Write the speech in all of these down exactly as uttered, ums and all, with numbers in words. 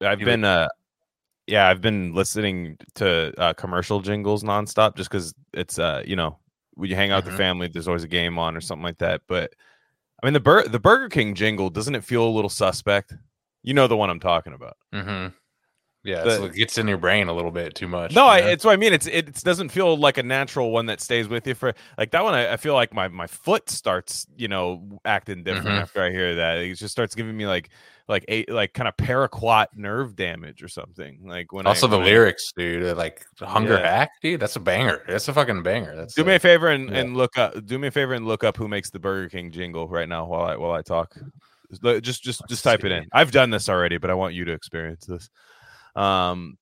I've you been would... uh yeah, I've been listening to uh, commercial jingles nonstop just because it's uh you know, when you hang out mm-hmm. with the family, there's always a game on or something like that. But I mean, the Bur- the Burger King jingle, doesn't it feel a little suspect? You know the one I'm talking about. Mm-hmm. Yeah, the, it's, it gets in your brain a little bit too much. No, I, it's what I mean. It's it, it doesn't feel like a natural one that stays with you for like that one. I, I feel like my my foot starts, you know, acting different mm-hmm. after I hear that. It just starts giving me like like a like kind of paraquat nerve damage or something. Like when also I, the when lyrics, I, dude, like Hunger yeah. Hack, dude. That's a banger. That's a fucking banger. That's do like, me a favor and, yeah. and look up. Do me a favor and look up who makes the Burger King jingle right now while I while I talk. Just just just type it in. I've done this already, but I want you to experience this. Um,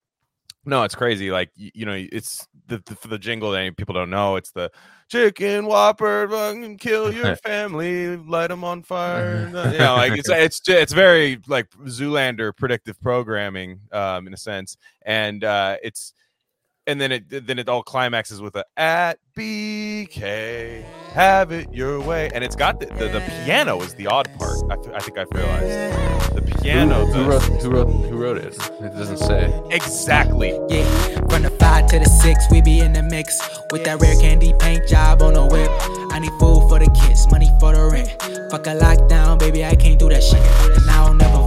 no, it's crazy. Like you, you know, it's the, the for the jingle that people don't know. It's the chicken whopper, fucking kill your family, light them on fire. You know, like it's it's it's very like Zoolander predictive programming, um, in a sense. And uh, it's and then it then it all climaxes with a at B K, have it your way. And it's got the the, the piano is the odd part. I, th- I think I've realized. The piano. Who, who, wrote, who wrote who wrote it? It doesn't say. Exactly. Yeah. From the five to the six, we be in the mix. With that rare candy paint job on the whip. I need food for the kids, money for the rent. Fuck a lockdown, baby, I can't do that shit. And I don't never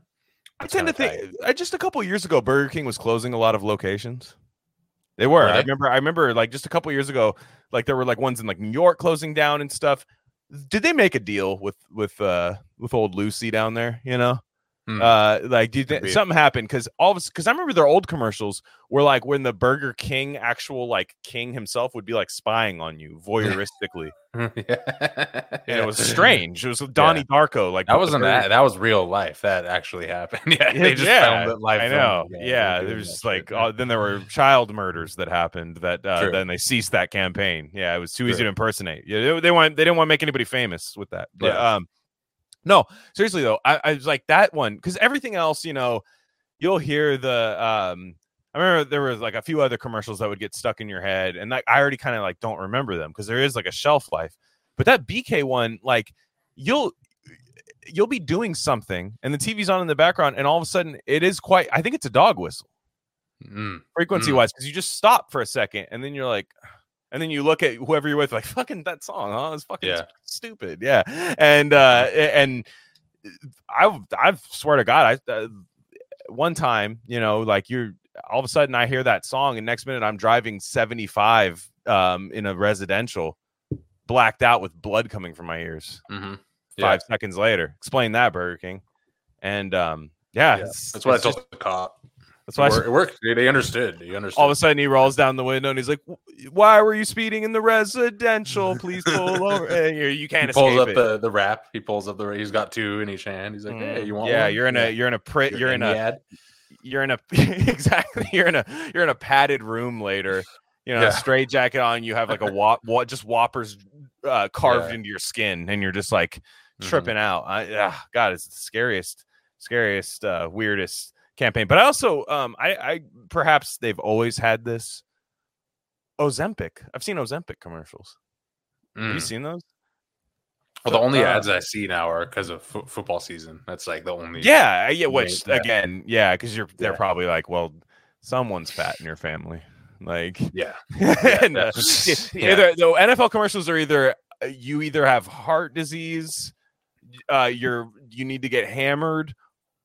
that's I tend to think. I, just a couple years ago, Burger King was closing a lot of locations. They were. Right. I remember. I remember like just a couple years ago, like there were like ones in like New York closing down and stuff. Did they make a deal with with uh with old Lucy down there? You know, mm. uh, like did they, something happened because all of because I remember their old commercials were like when the Burger King actual like King himself would be like spying on you voyeuristically. yeah, and it was strange. It was Donnie yeah. Darko. Like that wasn't that. That was real life. That actually happened. yeah, they just yeah, filmed it live. I know. Film. Yeah, yeah there was like oh, then there were child murders that happened. That uh, then they ceased that campaign. Yeah, it was too True. easy to impersonate. Yeah, they, they want they didn't want to make anybody famous with that. But yeah. um, no, seriously though, I, I was like that one because everything else, you know, you'll hear the um. I remember there was like a few other commercials that would get stuck in your head, and like I already kind of like don't remember them because there is like a shelf life. But that B K one, like you'll you'll be doing something, and the T V's on in the background, and all of a sudden it is quite. I think it's a dog whistle, mm. frequency mm. wise, because you just stop for a second, and then you're like, and then you look at whoever you're with, like fucking that song, huh? It's fucking yeah. stupid, yeah. And uh, and I I swear to God, I uh, one time you know like you're. all of a sudden I hear that song and next minute I'm driving seventy-five um, in a residential blacked out with blood coming from my ears. Mm-hmm. Yeah. Five seconds later, explain that Burger King. And um, yeah, yeah. It's, that's what it's I told just, the cop. That's why it, wor- it worked. They understood. They understood. All of a sudden he rolls down the window and he's like, why were you speeding in the residential? Please pull over. And you, you can't he escape pulls up it. The, the rap. He pulls up the, he's got two in each hand. He's like, mm. Hey, you want yeah, one? Yeah. You're in a, you're in a print. You're, you're in, in a, ad. You're in a exactly. You're in a you're in a padded room later. You know, yeah. a straight jacket on. You have like a wop, wa- just whoppers uh, carved yeah. into your skin, and you're just like mm-hmm. tripping out. I, uh, God, it's the scariest, scariest, uh, weirdest campaign. But I also, um, I, I perhaps they've always had this Ozempic. I've seen Ozempic commercials. Mm. Have you seen those? Well, the only uh, ads I see now are because of f- football season. That's like the only. Yeah, yeah. Which again, yeah, because you're they're yeah. probably like, well, someone's fat in your family. Like, yeah, yeah. And, uh, yeah. Either, the N F L commercials are either you either have heart disease, uh, you're you need to get hammered,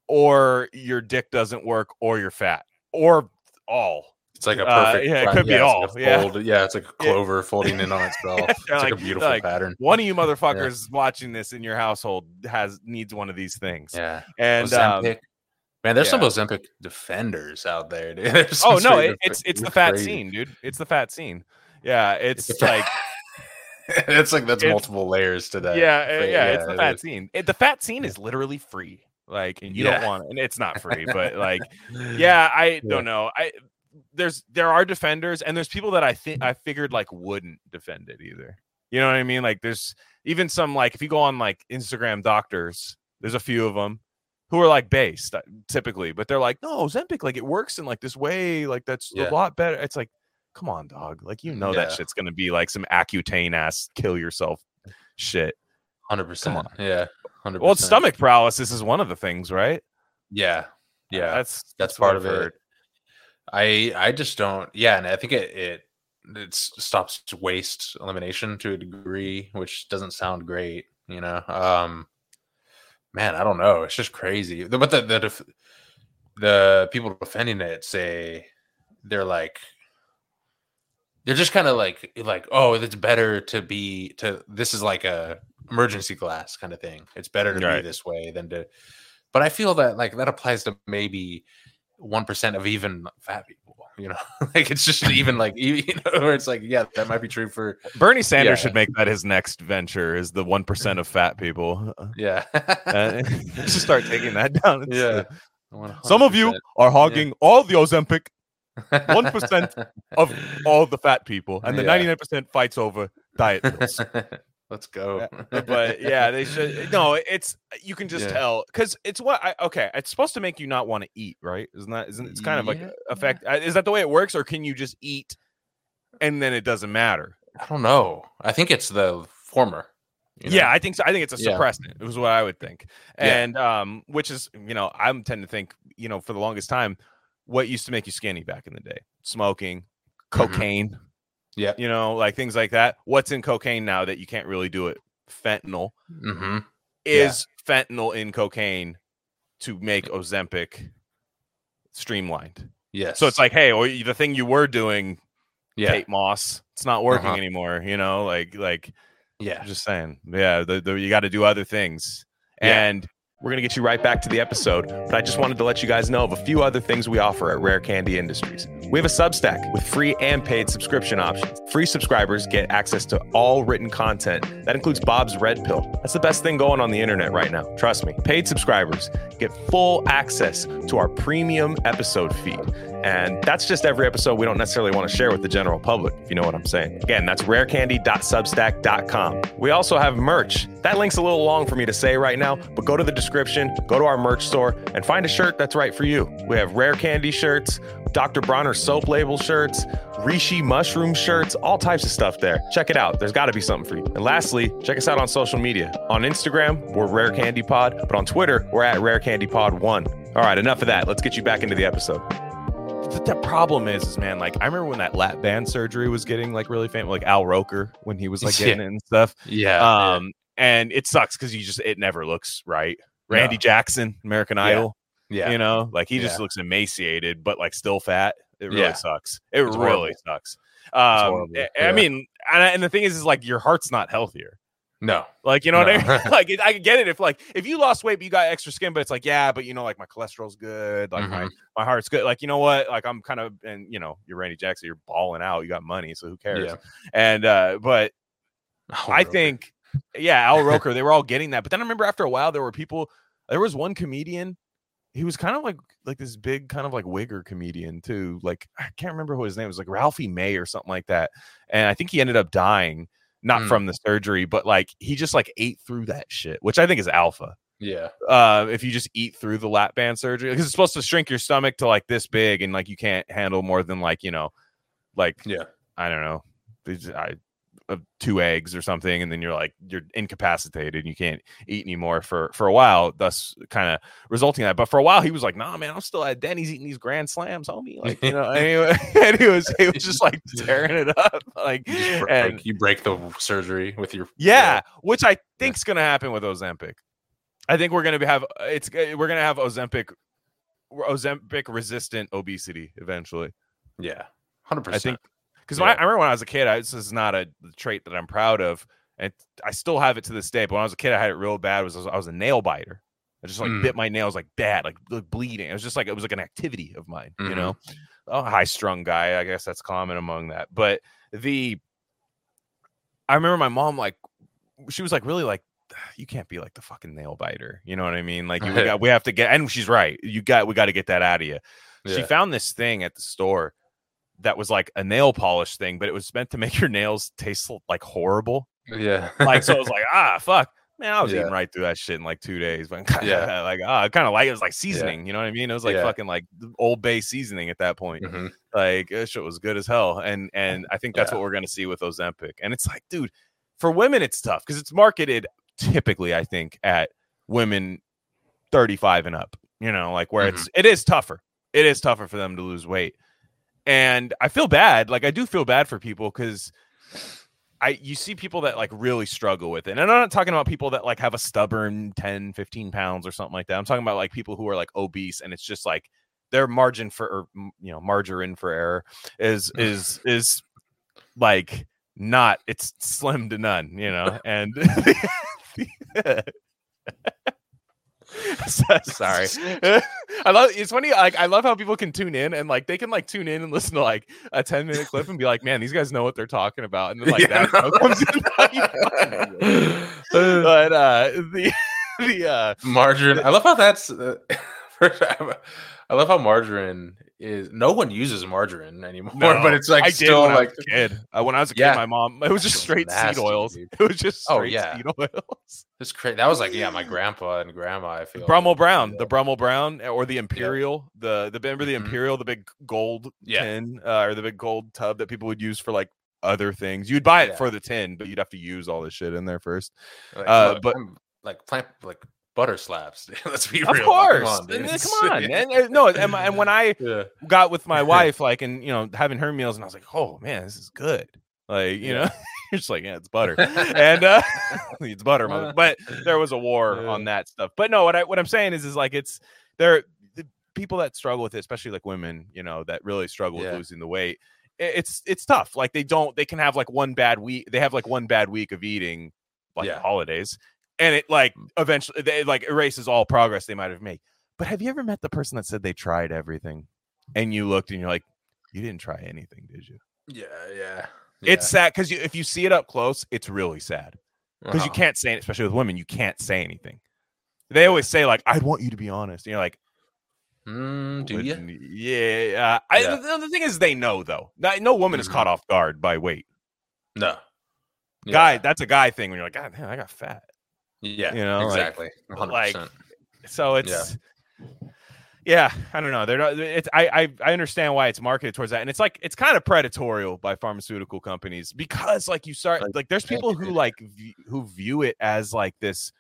or your dick doesn't work, or you're fat, or all. It's like a perfect. Uh, yeah, it could yeah, be all. Like yeah. Fold, yeah, it's like a clover yeah. folding in on itself. Yeah, it's like, like a beautiful like, pattern. One of you motherfuckers yeah. watching this in your household has needs one of these things. Yeah, and. Ozempic. Um, Man, there's yeah. some Ozempic defenders out there, dude. Oh no, it, it's it's the fat crazy. scene, dude. It's the fat scene. Yeah, it's, it's like it's like that's it's, multiple layers to that. Yeah, yeah, yeah, it's the fat it scene. It, the fat scene is literally free, like, and you yeah. don't want it. And it's not free, but like, yeah, I yeah. don't know. I there's there are defenders, and there's people that I think I figured like wouldn't defend it either. You know what I mean? Like, there's even some like if you go on like Instagram doctors, there's a few of them. Who are like based typically, but they're like, no, Ozempic, like it works in like this way, like that's yeah. a lot better. It's like, come on, dog. Like, you know, yeah. that shit's going to be like some Accutane ass kill yourself shit. one hundred percent. Come on. Yeah. one hundred percent. Well, stomach paralysis is one of the things, right? Yeah. Yeah. That's, that's, that's part of it. I, I just don't. Yeah. And I think it, it, it stops waste elimination to a degree, which doesn't sound great, you know? Um, Man, I don't know. It's just crazy. But the the, def- the people defending it say they're like they're just kind of like like oh, it's better to be to this is like a emergency glass kind of thing. It's better to right. be this way than to. But I feel that like that applies to maybe one percent of even fat people. You know, like it's just even like you know, where it's like yeah, that might be true for Bernie Sanders yeah. should make that his next venture is the one percent of fat people. Yeah, uh, just start taking that down. It's, yeah, one hundred percent. Some of you are hogging yeah. all the Ozempic, one percent of all the fat people, and the ninety-nine yeah. percent fights over diet pills. Let's go. But yeah, they should. No, it's you can just yeah. tell because it's what I okay. It's supposed to make you not want to eat, right? Isn't that? Isn't it's kind of like yeah. effect? Is that the way it works, or can you just eat and then it doesn't matter? I don't know. I think it's the former. You know? Yeah, I think so. I think it's a suppressant. Yeah. It was what I would think, and yeah. um, which is you know I'm tend to think you know for the longest time, what used to make you skinny back in the day? Smoking, cocaine. Mm-hmm. Yeah, you know, like things like that. What's in cocaine now that you can't really do it? Fentanyl. Mm-hmm. Is yeah. fentanyl in cocaine to make Ozempic streamlined? Yes. So it's like, hey, or the thing you were doing, yeah. Kate Moss, it's not working uh-huh. anymore. You know, like, like, yeah, I'm just saying, yeah, the, the, you got to do other things, yeah. and. We're going to get you right back to the episode, but I just wanted to let you guys know of a few other things we offer at Rare Candy Industries. We have a Substack with free and paid subscription options. Free subscribers get access to all written content. That includes Bob's Red Pill. That's the best thing going on the internet right now. Trust me. Paid subscribers get full access to our premium episode feed. And that's just every episode we don't necessarily want to share with the general public, if you know what I'm saying. Again, that's rare candy dot substack dot com. We also have merch. That link's a little long for me to say right now, but go to the description, go to our merch store, and find a shirt that's right for you. We have Rare Candy shirts, Doctor Bronner soap label shirts, Reishi mushroom shirts, all types of stuff there. Check it out. There's got to be something for you. And lastly, check us out on social media. On Instagram, we're Rare Candy Pod, but on Twitter, we're at Rare Candy Pod one. All right, enough of that. Let's get you back into the episode. The problem is, is man, like I remember when that lap band surgery was getting like really famous, like Al Roker when he was like getting yeah. it and stuff. Yeah. Um, and it sucks because you just it never looks right. Randy no. Jackson, American yeah. Idol. Yeah. You know, like he yeah. just looks emaciated, but like still fat. It really yeah. sucks. It it's really horrible. sucks. Um, yeah. I mean, and, and the thing is, is like your heart's not healthier. No, like, you know no. what I mean? Like, it, I get it. If like, if you lost weight, but you got extra skin, but it's like, yeah, but you know, like my cholesterol's good. Like mm-hmm. my, my heart's good. Like, you know what? Like I'm kind of, and you know, you're Randy Jackson, you're balling out, you got money. So who cares? Yeah. And, uh, but Al I Roker. think, yeah, Al Roker, they were all getting that. But then I remember after a while, there were people, there was one comedian. He was kind of like, like this big kind of like wigger comedian too. Like, I can't remember who his name was, like Ralphie May or something like that. And I think he ended up dying. Not mm. from the surgery, but like he just like ate through that shit, which I think is alpha. Yeah. Uh, if you just eat through the lap band surgery, because it's supposed to shrink your stomach to like this big, and like you can't handle more than like you know, like yeah, I don't know, I of two eggs or something, and then you're like, you're incapacitated, you can't eat anymore for for a while, thus kind of resulting in that. But for a while he was like, nah man, I'm still at Denny's eating these grand slams, homie, like, you know. Anyway, and he was he was just like tearing it up, like, you, just break, and, you break the surgery with your yeah, yeah. which I think's gonna happen with Ozempic. I think we're gonna have it's we're gonna have Ozempic Ozempic resistant obesity eventually. Yeah, one hundred percent. I think because yeah. I remember when I was a kid, I, this is not a trait that I'm proud of, and I still have it to this day. But when I was a kid, I had it real bad. It was I was a nail biter. I just like mm. bit my nails like bad, like, like bleeding. It was just like it was like an activity of mine, mm-hmm. you know. A high strung guy, I guess that's common among that. But the I remember my mom, like, she was like really like, you can't be like the fucking nail biter, you know what I mean? Like, you, we, got, we have to get, and she's right. You got we got to get that out of you. Yeah. She found this thing at the store that was like a nail polish thing, but it was meant to make your nails taste like horrible. Yeah. Like, so it was like, ah, fuck, man, I was yeah. eating right through that shit in like two days. But yeah, like, ah, kind of like it was like seasoning, yeah. you know what I mean? It was like yeah. fucking like Old Bay seasoning at that point. Mm-hmm. Like, that shit was good as hell. And and I think that's yeah. what we're gonna see with Ozempic. And it's like, dude, for women, it's tough because it's marketed typically, I think, at women thirty-five and up, you know, like where mm-hmm. it's it is tougher. It is tougher for them to lose weight. And I feel bad. Like, I do feel bad for people because I you see people that like really struggle with it. And I'm not talking about people that like have a stubborn ten, fifteen pounds or something like that. I'm talking about like people who are like obese, and it's just like their margin for, or, you know, margarine for error is is is like not, it's slim to none, you know. And so, sorry. I love it's funny, like I love how people can tune in and like they can like tune in and listen to like a ten minute clip and be like, man, these guys know what they're talking about, and then like yeah, that no. comes in. But uh the the uh margarine, I love how that's uh, I love how margarine is, no one uses margarine anymore, no, but it's like I still did when like I was a kid. Uh, when I was a kid, yeah. my mom, it was just straight nasty, seed oils. Dude. It was just straight oh, yeah. seed oils. It's crazy. That was like, yeah, my grandpa and grandma, I feel. Brummel like. Brown, yeah. the Brummel Brown or the Imperial, yeah. the, the, remember the mm-hmm. Imperial, the big gold yeah. tin uh, or the big gold tub that people would use for like other things. You'd buy it yeah. for the tin, but you'd have to use all this shit in there first. Like, uh, but I'm, like plant, like, butter slaps. Let's be of real. Of course. Come on, dude. Come on man. And, no, and, and when I yeah. got with my wife, like, and, you know, having her meals, and I was like, oh, man, this is good. Like, you yeah. know, you're just like, yeah, it's butter. And uh, it's butter. Mother. But there was a war yeah. on that stuff. But no, what, I, what I'm saying is, is like, it's there the people that struggle with it, especially like women, you know, that really struggle yeah. with losing the weight. It, it's it's tough. Like they don't they can have like one bad week. They have like one bad week of eating, like yeah. holidays. And it like eventually they like erases all progress they might have made. But have you ever met the person that said they tried everything, and you looked and you're like, you didn't try anything, did you? Yeah, yeah. yeah. It's sad because if you see it up close, it's really sad because uh-huh. you can't say, especially with women, you can't say anything. They always say like, I want you to be honest. And you're like, mm, do you? Yeah. Uh, yeah. I, the thing is, they know though. Not, no woman mm-hmm. is caught off guard by weight. No. Yeah. Guy, that's a guy thing when you're like, God damn, I got fat. Yeah, you know, exactly. one hundred percent. Like, so it's, yeah. yeah, I don't know. They're not, it's, I, I, I understand why it's marketed towards that. And it's like, it's kind of predatorial by pharmaceutical companies because, like, you start, like, like there's people who, like, v- who view it as, like, this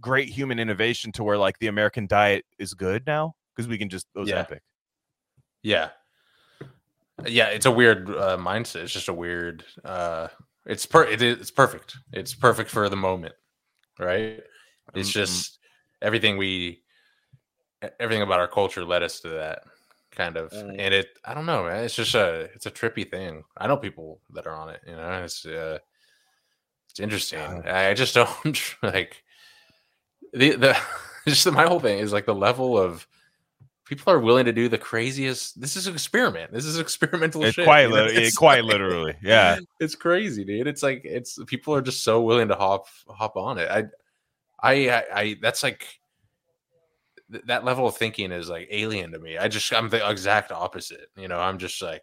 great human innovation to where, like, the American diet is good now because we can just, those yeah. epic. Yeah. Yeah. It's a weird uh, mindset. It's just a weird, uh, it's per, it is, it's perfect. It's perfect for the moment. Right, it's just everything we, everything about our culture led us to that kind of, mm. and it. I don't know, man. It's just a, it's a trippy thing. I know people that are on it, you know. It's, uh, it's interesting. Yeah. I just don't like the the just the, my whole thing is like the level of people are willing to do the craziest. This is an experiment. This is experimental it's shit. Quite, li- it's quite like, literally. Yeah. It's crazy, dude. It's like, it's people are just so willing to hop, hop on it. I, I, I, I that's like th- that level of thinking is like alien to me. I just, I'm the exact opposite. You know, I'm just like,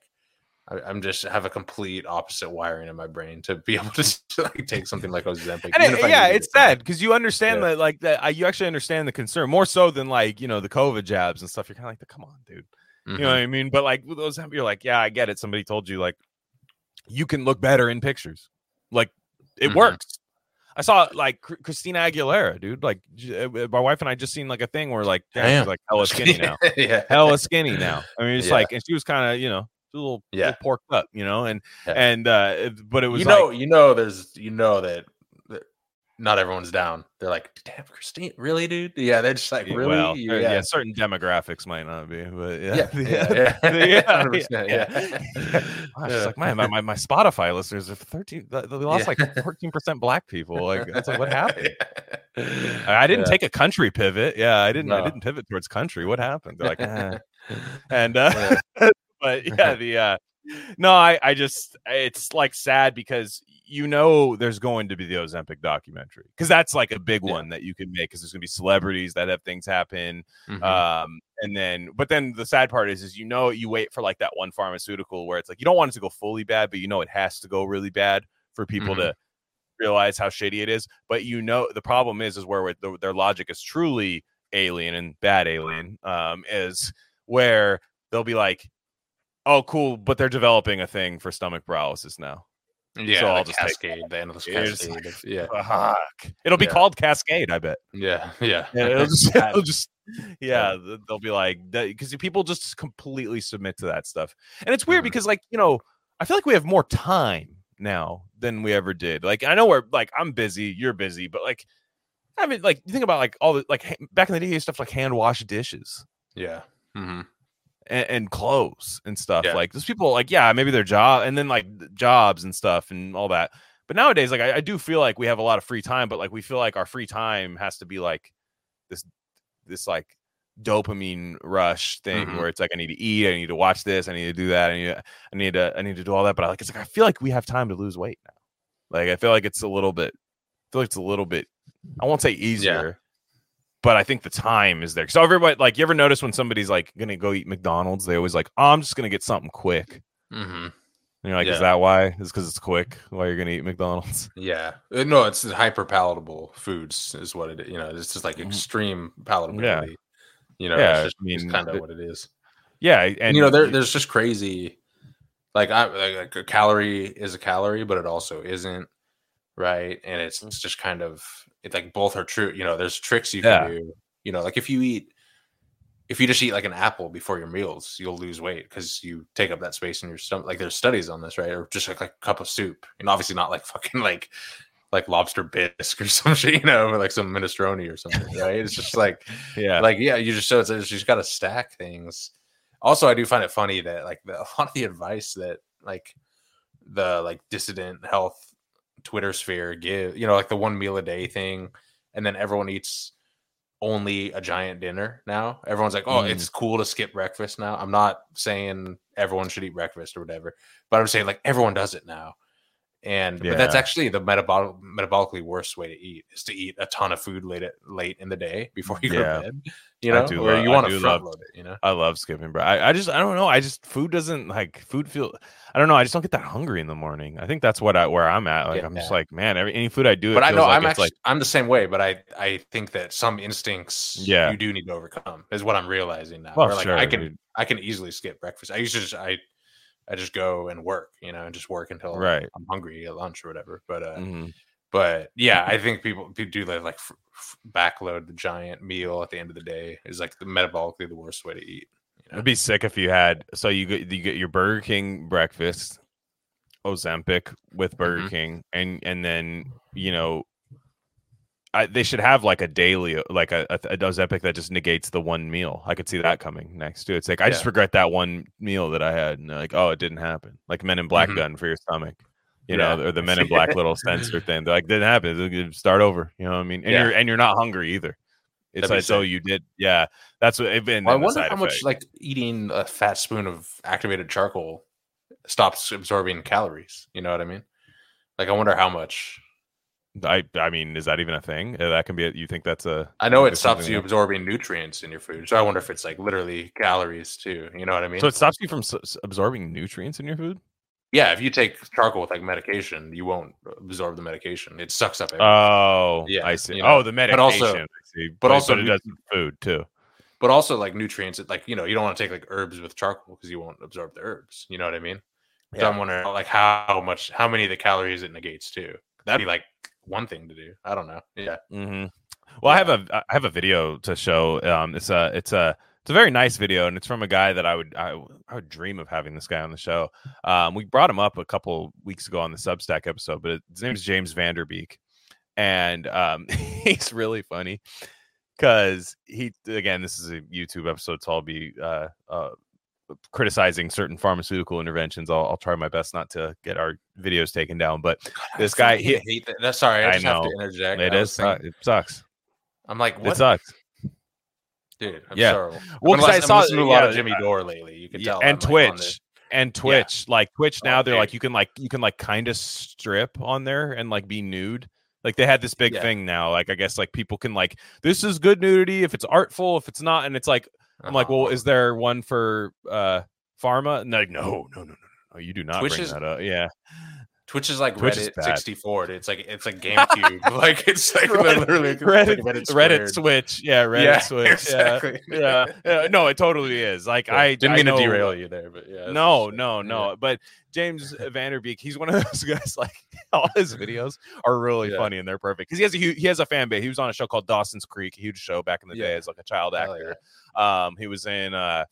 I, I'm just have a complete opposite wiring in my brain to be able to like take something like Ozempic. And it, yeah, it's it. sad because you understand yeah. that, like that, I, you actually understand the concern more so than like you know the COVID jabs and stuff. You're kind of like, the, come on, dude, mm-hmm. you know what I mean? But like with Ozempic, you're like, yeah, I get it. Somebody told you like you can look better in pictures. Like, it mm-hmm. works. I saw like Christina Aguilera, dude. Like, my wife and I just seen like a thing where like, damn, she's like hella skinny now. yeah. Hella skinny now. I mean, it's yeah. like, and she was kind of, you know, a little, yeah. little porked up, you know, and yeah. and uh, but it was, you know, like, you know, there's, you know that, that not everyone's down. They're like, damn, Christina, really, dude? Yeah, they're just like, really? Well, yeah. yeah, certain demographics might not be, but yeah, yeah, yeah, yeah. one hundred percent, yeah. yeah. yeah. Wow, yeah. Like, my, my my Spotify listeners are thirteen. They lost yeah. like fourteen percent black people. Like, that's like, what happened? yeah. I didn't yeah. take a country pivot. Yeah, I didn't. No. I didn't pivot towards country. What happened? They're like, eh. and. uh yeah. But yeah, the uh, no, I, I just, it's like sad because, you know, there's going to be the Ozempic documentary because that's like a big yeah. one that you can make because there's going to be celebrities that have things happen. Mm-hmm. Um, and then but then the sad part is, is, you know, you wait for like that one pharmaceutical where it's like you don't want it to go fully bad, but, you know, it has to go really bad for people mm-hmm. to realize how shitty it is. But, you know, the problem is, is where the, their logic is truly alien and bad alien um, is where they'll be like, oh, cool, but they're developing a thing for stomach paralysis now. Yeah, so I'll just cascade, take the end of the cascade. Like, yeah, fuck. It'll be yeah. called Cascade, I bet. Yeah, yeah. yeah it'll, just, it'll just, yeah, yeah. they'll be like, because people just completely submit to that stuff, and it's weird mm-hmm. because, like, you know, I feel like we have more time now than we ever did. Like, I know we're like, I'm busy, you're busy, but like, I mean, like, you think about like all the like back in the day stuff like hand wash dishes. Yeah. Mm-hmm. And, and clothes and stuff yeah. like those people like yeah maybe their job and then like jobs and stuff and all that, but nowadays like I, I do feel like we have a lot of free time, but like we feel like our free time has to be like this this like dopamine rush thing mm-hmm. where it's like I need to eat, I need to watch this, I need to do that, I need to, I need to I need to do all that, but I like it's like I feel like we have time to lose weight now. Like I feel like it's a little bit I feel like it's a little bit I won't say easier yeah. but I think the time is there. So everybody, like, you ever notice when somebody's like going to go eat McDonald's, they always like, oh, I'm just going to get something quick. Mm-hmm. And you're like, yeah. is that why? Is because it's quick? Why you're going to eat McDonald's? Yeah, no, it's hyper palatable foods is what it is. You know, it's just like extreme palatability. Yeah. You know, yeah, it's just I mean, kind of what it is. Yeah, and, and you know, there, there's just crazy. Like, I like a calorie is a calorie, but it also isn't, right? And it's, it's just kind of. It's like both are true. You know, there's tricks you can yeah. do. You know, like if you eat, if you just eat like an apple before your meals, you'll lose weight because you take up that space in your stomach. Like there's studies on this, right? Or just like, like a cup of soup, and obviously not like fucking like like lobster bisque or some shit, you know, or like some minestrone or something, right? It's just like, yeah, like yeah, you just so it's, it's you just got to stack things. Also, I do find it funny that like the, a lot of the advice that like the like dissident health. Twitter sphere give you know like the one meal a day thing, and then everyone eats only a giant dinner now. Everyone's like, oh mm. it's cool to skip breakfast now. I'm not saying everyone should eat breakfast or whatever, but I'm saying like everyone does it now, and yeah. but that's actually the metabolic metabolically worst way to eat is to eat a ton of food late at, late in the day before you go yeah. to bed, you know, or love, you want to front load it, you know. I love skipping breakfast. I, I just I don't know I just food doesn't like food feel I don't know. I just don't get that hungry in the morning. I think that's what I where I'm at. Like yeah, I'm just like, man, every any food I do, it but feels I know like I'm actually like... I'm the same way. But I, I think that some instincts, yeah. you do need to overcome. Is what I'm realizing now. Well, where, like sure, I can dude. I can easily skip breakfast. I used to just I I just go and work, you know, and just work until right. I'm hungry at lunch or whatever. But uh, mm-hmm. but yeah, I think people do like like f- f- backload the giant meal at the end of the day is like the metabolically the worst way to eat. It'd be sick if you had so you get you get your Burger King breakfast, Ozempic with Burger mm-hmm. King, and and then you know, I, they should have like a daily like a, a, a Ozempic that just negates the one meal. I could see that coming next too. It's like I yeah. just regret that one meal that I had, and like oh, it didn't happen. Like Men in Black mm-hmm. gun for your stomach, you yeah. know, or the Men in Black little sensor thing. They're like didn't happen. Start over. You know what I mean? And yeah. you're and you're not hungry either. It's like, so you did. Yeah. That's what I've been. Well, I wonder how effect. much like eating a fat spoon of activated charcoal stops absorbing calories. You know what I mean? Like, I wonder how much. I I mean, is that even a thing? That can be, a, you think that's a. I know it stops you absorbing nutrients in your food. So I wonder if it's like literally calories too. You know what I mean? So it stops you from s- absorbing nutrients in your food? Yeah, if you take charcoal with like medication, you won't absorb the medication. It sucks up everything. Oh, yeah, I see. You know? Oh, the medication. But also, I see. But, but also but it does with food too. But also like nutrients, like you know, you don't want to take like herbs with charcoal because you won't absorb the herbs. You know what I mean? Yeah. So I'm wondering like how much, how many of the calories it negates too. That'd be like one thing to do. I don't know. Yeah. Mm-hmm. Well, yeah. I have a I have a video to show. Um, it's a it's a it's a very nice video, and it's from a guy that I would I, I would dream of having this guy on the show. Um, we brought him up a couple weeks ago on the Substack episode, but his name is James Van Der Beek, and um, he's really funny because he again this is a YouTube episode, so I'll be uh, uh, criticizing certain pharmaceutical interventions. I'll, I'll try my best not to get our videos taken down, but God, this guy he, hate that. That's sorry, I, I just know. have to interject. It I is thinking... it sucks. I'm like, what? It sucks. Dude, I'm yeah. sorry. Well, because I saw a yeah, lot of Jimmy Dore lately. You can yeah, tell. And I'm Twitch. Like and Twitch. Yeah. Like Twitch now, oh, they're dude. like, you can like you can like kind of strip on there and like be nude. Like they had this big yeah. thing now. Like I guess like people can like, this is good nudity if it's artful, if it's not. And it's like, I'm uh-huh. like, well, is there one for uh pharma? And like, no, no, no, no, no, no. You do not Twitch bring is- that up. Yeah. Twitch is like Twitch Reddit sixty-four. It's like it's like GameCube. like it's like Reddit, literally Reddit, Reddit, Reddit Switch. Yeah, Reddit yeah, Switch. Exactly. Yeah. yeah, yeah. No, it totally is. Like yeah. I didn't I mean know, to derail you there, but yeah. No, no, no. Yeah. But James Van Der Beek, he's one of those guys. Like all his videos are really yeah. funny and they're perfect because he has a he has a fan base. He was on a show called Dawson's Creek, a huge show back in the yeah. day as like a child actor. Yeah. Um, he was in. Uh,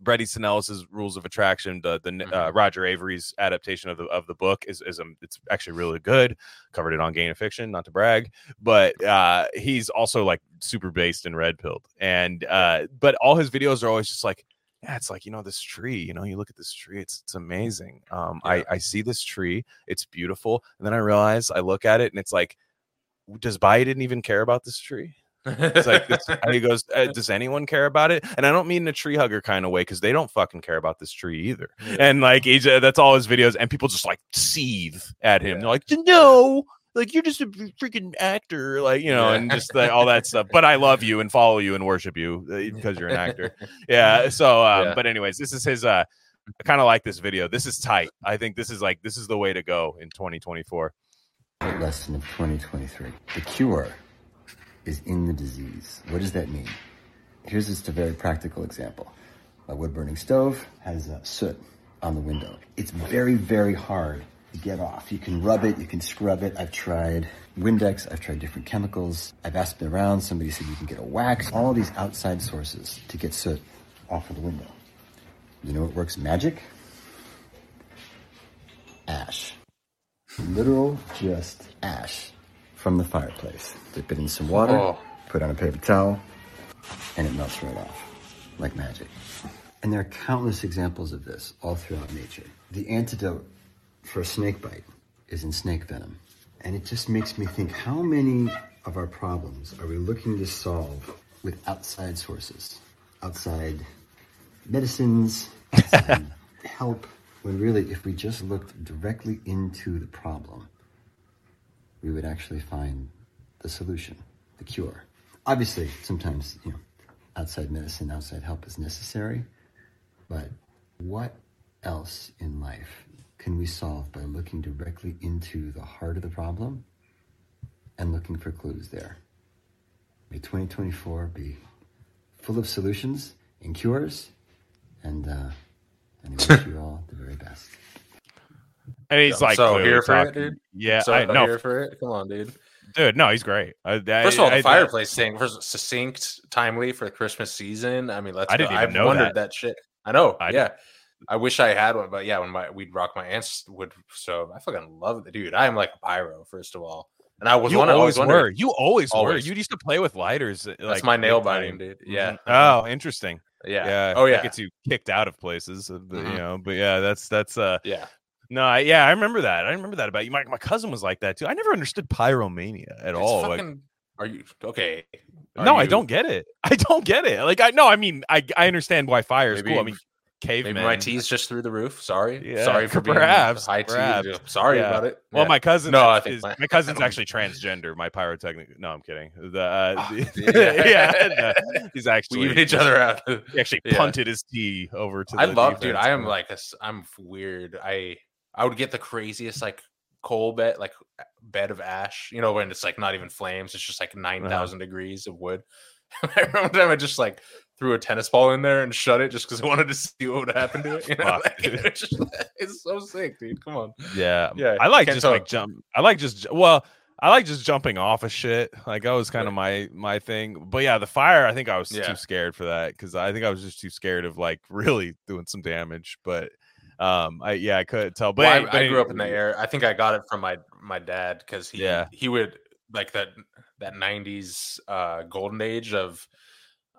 Brady Sinellis's Rules of Attraction, the the uh, Roger Avery's adaptation of the of the book is is um, it's actually really good. Covered it on Gain of Fiction, not to brag, but uh, he's also like super based in Red Pilled, and uh, but all his videos are always just like, yeah, it's like you know this tree, you know you look at this tree, it's it's amazing. Um, yeah. I I see this tree, it's beautiful, and then I realize I look at it and it's like, does Biden even care about this tree? It's like this, he goes, uh, does anyone care about it? And I don't mean in a tree hugger kind of way because they don't fucking care about this tree either. Yeah. And like he's, uh, that's all his videos, and people just like seethe at him. Yeah. They're like, no, like you're just a freaking actor, like you know, yeah. and just like, all that stuff. But I love you and follow you and worship you because you're an actor. Yeah. So, um, yeah. but anyways, this is his. Uh, I kind of like this video. This is tight. I think this is like this is the way to go in twenty twenty-four. Lesson of twenty twenty-three: the cure is in the disease. What does that mean? Here's just a very practical example. My wood-burning stove has uh, soot on the window. It's very, very hard to get off. You can rub it, you can scrub it. I've tried Windex, I've tried different chemicals. I've asked them around, somebody said you can get a wax. All these outside sources to get soot off of the window. You know what works magic? Ash. Literal just ash. From the fireplace. Dip it in some water, oh. put on a paper towel, and it melts right off, like magic. And there are countless examples of this all throughout nature. The antidote for a snake bite is in snake venom. And it just makes me think, how many of our problems are we looking to solve with outside sources? Outside medicines, outside help, when really, if we just looked directly into the problem, we would actually find the solution, the cure. Obviously, sometimes you know, outside medicine, outside help is necessary, but what else in life can we solve by looking directly into the heart of the problem and looking for clues there? May twenty twenty-four be full of solutions and cures, and uh, and I wish you all the very best. And he's so, like, so here for talking. it, dude. Yeah, so I know. Here for it. Come on, dude. Dude, no, he's great. I, I, first of all, the I, fireplace I, thing, first, succinct, timely for the Christmas season. I mean, let's. I didn't go. even I've know wondered that. that shit. I know. I yeah, didn't. I wish I had one, but yeah, when my we'd rock my aunts would. So I fucking love it, dude. I am like a pyro, first of all, and I was you one always I were. You always, always were. You used to play with lighters. Like, that's my nail biting, dude. Yeah. Oh, interesting. Yeah. yeah. Oh yeah. That gets you kicked out of places, you know. But yeah, that's that's uh yeah. No, yeah, I remember that. I remember that about you. My, my cousin was like that too. I never understood pyromania at it's all. Fucking, like, are you okay? Are no, you, I don't get it. I don't get it. Like I no, I mean, I I understand why fire is maybe, cool. I mean, cavemen. Maybe my tea's just through the roof. Sorry, yeah, sorry for perhaps, being high perhaps. Tea. Sorry yeah. about it. Well, yeah. my cousin. No, I think is, my, my cousin's actually transgender. My pyrotechnic. No, I'm kidding. The, uh, oh, yeah, yeah no, he's actually we even each other out. He actually yeah. punted his tea over to. I the love, dude. I am like a, I'm weird. I. I would get the craziest like coal bed, like bed of ash, you know, when it's like not even flames, it's just like nine thousand uh-huh. degrees of wood. Every time I just like threw a tennis ball in there and shut it just because I wanted to see what would happen to it. You know? Fuck, like, it's, just, it's so sick, dude. Come on. Yeah, yeah. I like just talk. like jump. I like just well. I like just jumping off of shit. Like that was kind of my my thing. But yeah, the fire. I think I was yeah. too scared for that because I think I was just too scared of like really doing some damage. But um, I yeah, I couldn't tell. But, well, I, but I grew up in the era. I think I got it from my my dad because he yeah. he would like that that nineties uh, golden age of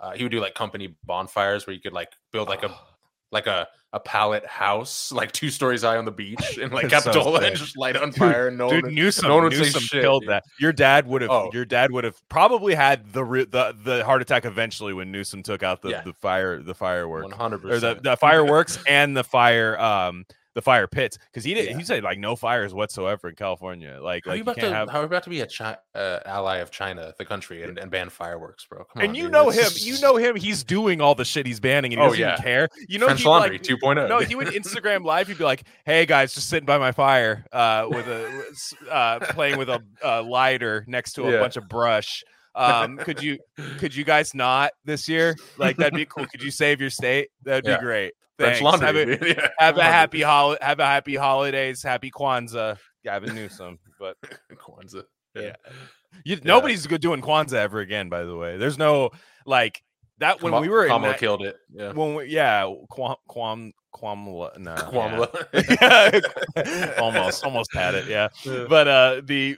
uh, he would do like company bonfires where you could like build like a like a. a pallet house, like two stories high on the beach in like Capitola, so and just light on fire. And no dude, one, Newsom, no one would Newsom say shit. Killed dude. That. Your dad would have. Oh. Your dad would have probably had the re- the the heart attack eventually when Newsom took out the, yeah. the fire the fireworks, one hundred percent or the, the fireworks and the fire um the fire pits because he did yeah. he said like no fires whatsoever in California. Like, how like, are you about you can't to have... how are you about to be a chi- uh, ally of China, the country, and, and ban fireworks, bro? Come and on, you dude. know him, you know him. He's doing all the shit he's banning, and he oh, doesn't yeah. even care. You know, French he, laundry, like, two. No, he would Instagram live. He'd be like, "Hey guys, just sitting by my fire, uh, with a uh, playing with a, a lighter next to a yeah. bunch of brush. Um, could you, could you guys not this year? Like that'd be cool. Could you save your state? That'd yeah. be great. Thanks. Laundry, have a, yeah. have a happy hol- Have a happy holidays. Happy Kwanzaa, Gavin Newsom. But Kwanzaa, yeah. yeah. You, yeah. Nobody's doing Kwanzaa ever again. By the way, there's no like. That when Kama, we were in that, killed it. Yeah. When we, yeah, Kwam Kwam Kwamla. No, Kwamla. Yeah. almost, almost had it. Yeah. yeah. But uh, the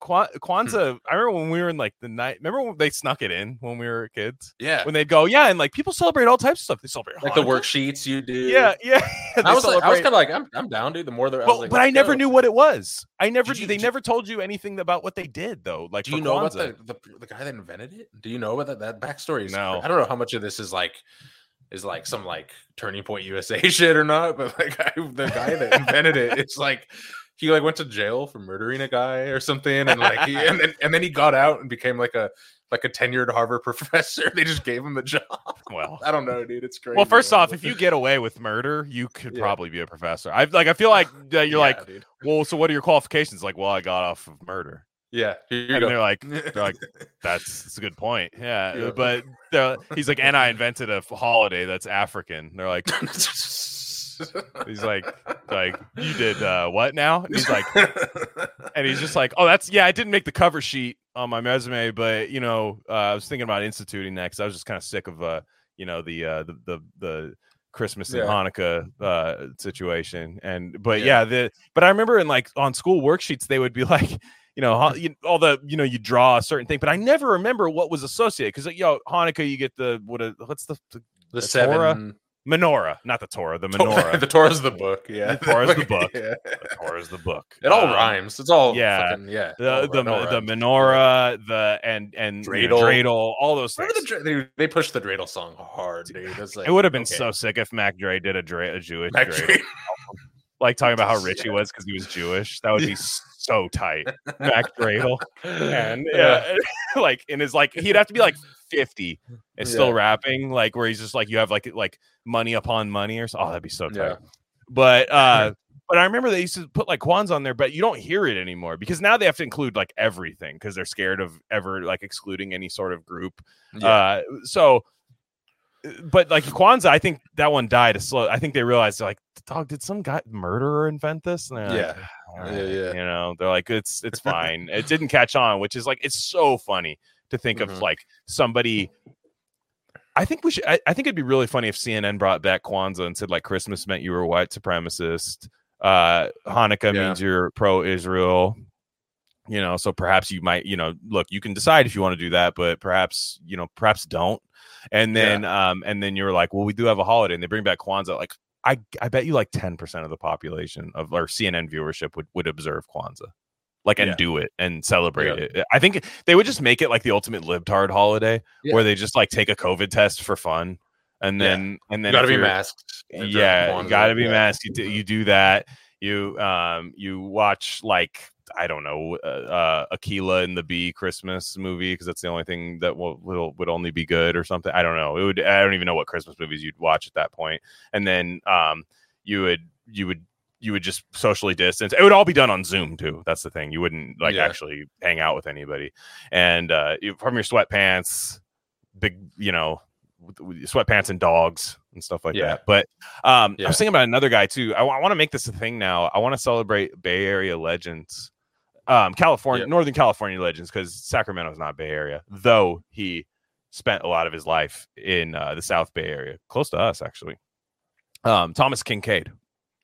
Kwan, Kwanzaa, I remember when we were in like the night. Remember when they snuck it in when we were kids? Yeah. When they'd go, yeah, and like people celebrate all types of stuff. They celebrate like Hanukkah. The worksheets you do. Yeah, yeah. I was celebrate. like, I was kind of like, I'm, I'm down, dude. The more they're, but I, was like, but I never go. knew what it was. I never. Did you, they did, never told you anything about what they did though. Like, do you know what the, the the guy that invented it? Do you know what that, that backstory is? No, I don't know how much of this is like. Is like some like Turning Point U S A shit or not, but like I, the guy that invented it, it's like he like went to jail for murdering a guy or something, and like he, and then and then he got out and became like a like a tenured Harvard professor. They just gave him the job. Well, I don't know, dude. It's crazy. Well, first man. off, if you get away with murder, you could yeah. probably be a professor. I like. I feel like uh, you're yeah, like, dude. Well, so what are your qualifications? Like, well, I got off of murder. Yeah, and go. they're like, they're like, that's, that's a good point. Yeah, yeah. But he's like, and I invented a holiday that's African. They're like, he's like, like you did uh, what now? And he's like, and he's just like, oh, that's yeah, I didn't make the cover sheet on my resume, but you know, uh, I was thinking about instituting that because I was just kind of sick of uh, you know, the uh, the the the. Christmas and yeah. Hanukkah uh situation and but yeah. yeah the but I remember in like on school worksheets they would be like you know you, all the you know you draw a certain thing but I never remember what was associated because you know Hanukkah you get the what a, what's the the, the, the seven Torah? menorah not the Torah the menorah the Torah's the book yeah the Torah's the book yeah. the Torah's the book it all um, rhymes it's all yeah fucking, yeah the the, the, the menorah the and and dreidel, you know, dreidel all those things the, they, they pushed the dreidel song hard dude. That's like, it would have been okay. so sick if Mac Dre did a, Dre, a Jewish Mac dreidel Dre. Like talking about how rich he was because he was Jewish that would be so tight Mac Dreidel and yeah uh, like and it's like he'd have to be like fifty is yeah. still rapping like where he's just like you have like like money upon money or so. Oh that'd be so tight yeah. but uh but I remember they used to put like Kwanzaa on there but you don't hear it anymore because now they have to include like everything because they're scared of ever like excluding any sort of group yeah. uh so but like Kwanzaa I think that one died a slow I think they realized like dog did some guy murderer invent this and yeah like, oh, yeah yeah you know they're like it's it's fine it didn't catch on which is like it's so funny to think mm-hmm. of like somebody I think we should I, I think it'd be really funny if C N N brought back Kwanzaa and said like Christmas meant you were a white supremacist uh Hanukkah yeah. means you're pro-Israel you know so perhaps you might you know look you can decide if you want to do that but perhaps you know perhaps don't and then yeah. um and then you're like well we do have a holiday and they bring back Kwanzaa like I I bet you like ten percent of the population of our C N N viewership would would observe Kwanzaa like and yeah. do it and celebrate yeah. it. I think they would just make it like the ultimate libtard holiday yeah. where they just like take a COVID test for fun and then yeah. and then you gotta be masked. Yeah, you gotta be yeah. masked. You do, you do that. You um you watch like I don't know uh, uh Aquila and the Bee Christmas movie because that's the only thing that will, will would only be good or something. I don't know. It would I don't even know what Christmas movies you'd watch at that point. And then um you would you would. you would just socially distance. It would all be done on Zoom too. That's the thing. You wouldn't like yeah. actually hang out with anybody. And uh, from your sweatpants, big, you know, with, with sweatpants and dogs and stuff like yeah. that. But um, yeah. I was thinking about another guy too. I, I want to make this a thing now. I want to celebrate Bay Area legends, um, California, yep. Northern California legends, because Sacramento is not Bay Area, though he spent a lot of his life in uh, the South Bay Area, close to us actually. Um, Thomas Kinkade.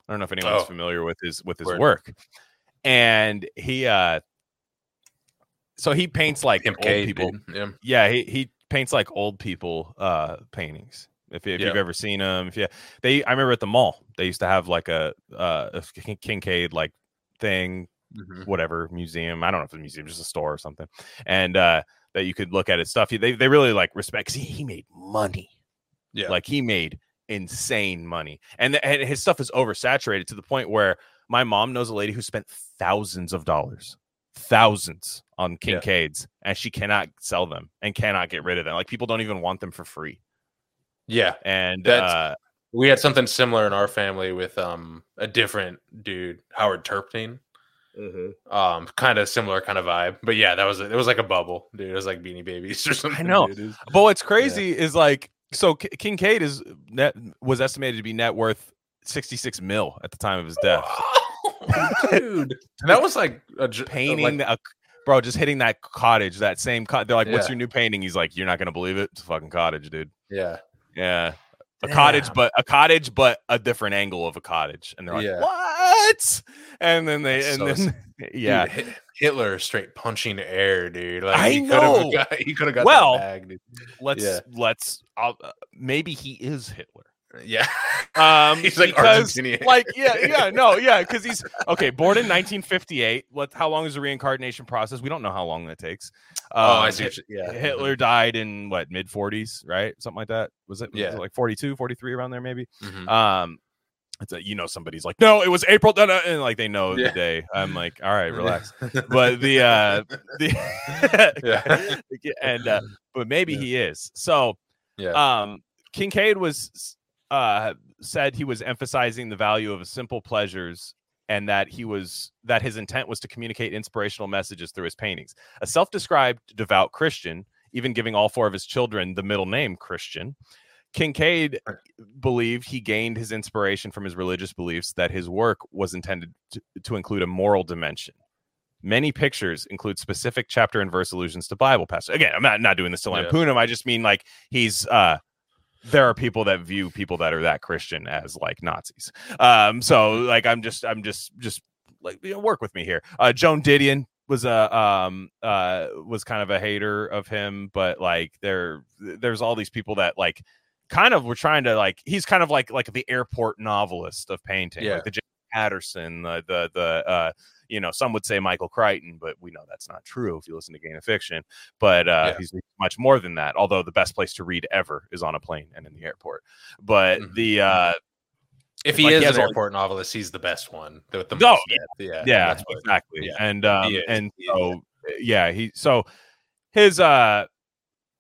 I don't know if anyone's oh. familiar with his with his Word. work, and he uh, so he paints like Kinkade, old people. Yeah. yeah, he he paints like old people uh, paintings. If, if yeah. you've ever seen them, if yeah, they I remember at the mall they used to have like a uh, a Kinkade like thing, mm-hmm. whatever museum. I don't know if it's a museum, just a store or something, and uh, that you could look at his stuff. They they really like respect. 'Cause he, he made money. Yeah, like he made. insane money, and, and his stuff is oversaturated to the point where my mom knows a lady who spent thousands of dollars thousands on Kinkades yeah. and she cannot sell them and cannot get rid of them. Like, people don't even want them for free. Yeah and that's, uh we had something similar in our family with um a different dude, Howard Turpney. Mm-hmm. Um, kind of similar kind of vibe, but yeah, that was it was like a bubble, dude. It was like Beanie Babies or something. I know, dude. But what's crazy yeah. is like, so Kinkade is net was estimated to be net worth sixty-six mil at the time of his death. Oh, dude, that was like a painting, like, a, bro. Just hitting that cottage, that same cottage. They're like, yeah. "What's your new painting?" He's like, "You're not gonna believe it. It's a fucking cottage, dude." Yeah, yeah, a Damn. cottage, but a cottage, but a different angle of a cottage. And they're like, yeah. "What?" And then they, That's and so then, sick. yeah. Dude, Hitler straight punching air, dude. Like, I he know got, he could have got well, that bag, dude. Let's yeah. let's I'll, uh, maybe he is Hitler. Yeah, um, he's like because, Argentinian. Like yeah, yeah, no, yeah, because he's okay. Born in nineteen fifty-eight. What? How long is the reincarnation process? We don't know how long that takes. Um, oh, I see. Hit, yeah, Hitler died in what mid forties, right? Something like that. Was it? Was yeah, it like forty-two, forty-three around there, maybe. Mm-hmm. Um. It's a, you know, somebody's like, no, it was April, da, da, and like they know yeah. the day. I'm like, all right, relax. But the, uh, the yeah. and uh, but maybe yeah. he is. So, yeah. um, Kinkade was uh said he was emphasizing the value of simple pleasures, and that he was that his intent was to communicate inspirational messages through his paintings. A self-described devout Christian, even giving all four of his children the middle name Christian. Kinkade believed he gained his inspiration from his religious beliefs, that his work was intended to, to include a moral dimension. Many pictures include specific chapter and verse allusions to Bible passages. Again, I'm not, not doing this to lampoon yeah. him. I just mean like he's uh, there are people that view people that are that Christian as like Nazis. Um, so like I'm just I'm just just like you know, work with me here. Uh, Joan Didion was a um uh was kind of a hater of him, but like there there's all these people that like. Kind of, we're trying to like. He's kind of like like the airport novelist of painting, yeah. like the James Patterson, the the the uh, you know, some would say Michael Crichton, but we know that's not true if you listen to Gain of Fiction. But uh, yeah. he's much more than that. Although the best place to read ever is on a plane and in the airport. But mm-hmm. the uh, if he like, is he an airport all... novelist, he's the best one. The, the oh, yeah, yeah, yeah exactly. What, yeah. And um, and so yeah, he so his uh.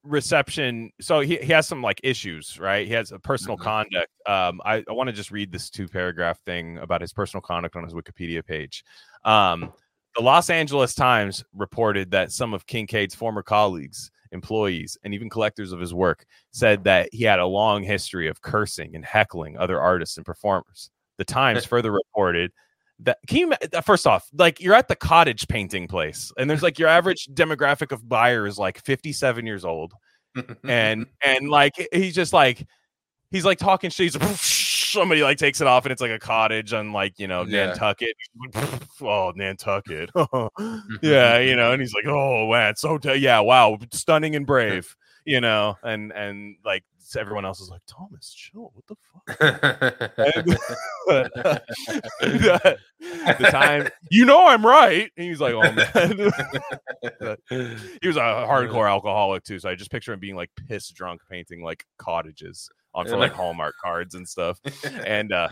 reception. So he, he has some like issues, right? He has a personal mm-hmm. conduct. Um, I, I want to just read this two paragraph thing about his personal conduct on his Wikipedia page. Um, the Los Angeles Times reported that some of Kinkade's former colleagues, employees, and even collectors of his work said that he had a long history of cursing and heckling other artists and performers. The Times further reported that can you, first off, like you're at the cottage painting place, and there's like your average demographic of buyer is like fifty-seven years old, and and like he's just like he's like talking shit. He's like, somebody like takes it off, and it's like a cottage on like you know yeah. Nantucket. Oh, Nantucket, yeah, you know. And he's like, oh, man, so t- yeah, wow, stunning and brave, you know, and and like. Everyone else is like, Thomas, chill. What the fuck? the, the time, you know, I'm right. And he's like, oh man, he was a hardcore alcoholic too. So I just picture him being like piss drunk, painting like cottages on for like Hallmark cards and stuff. And uh,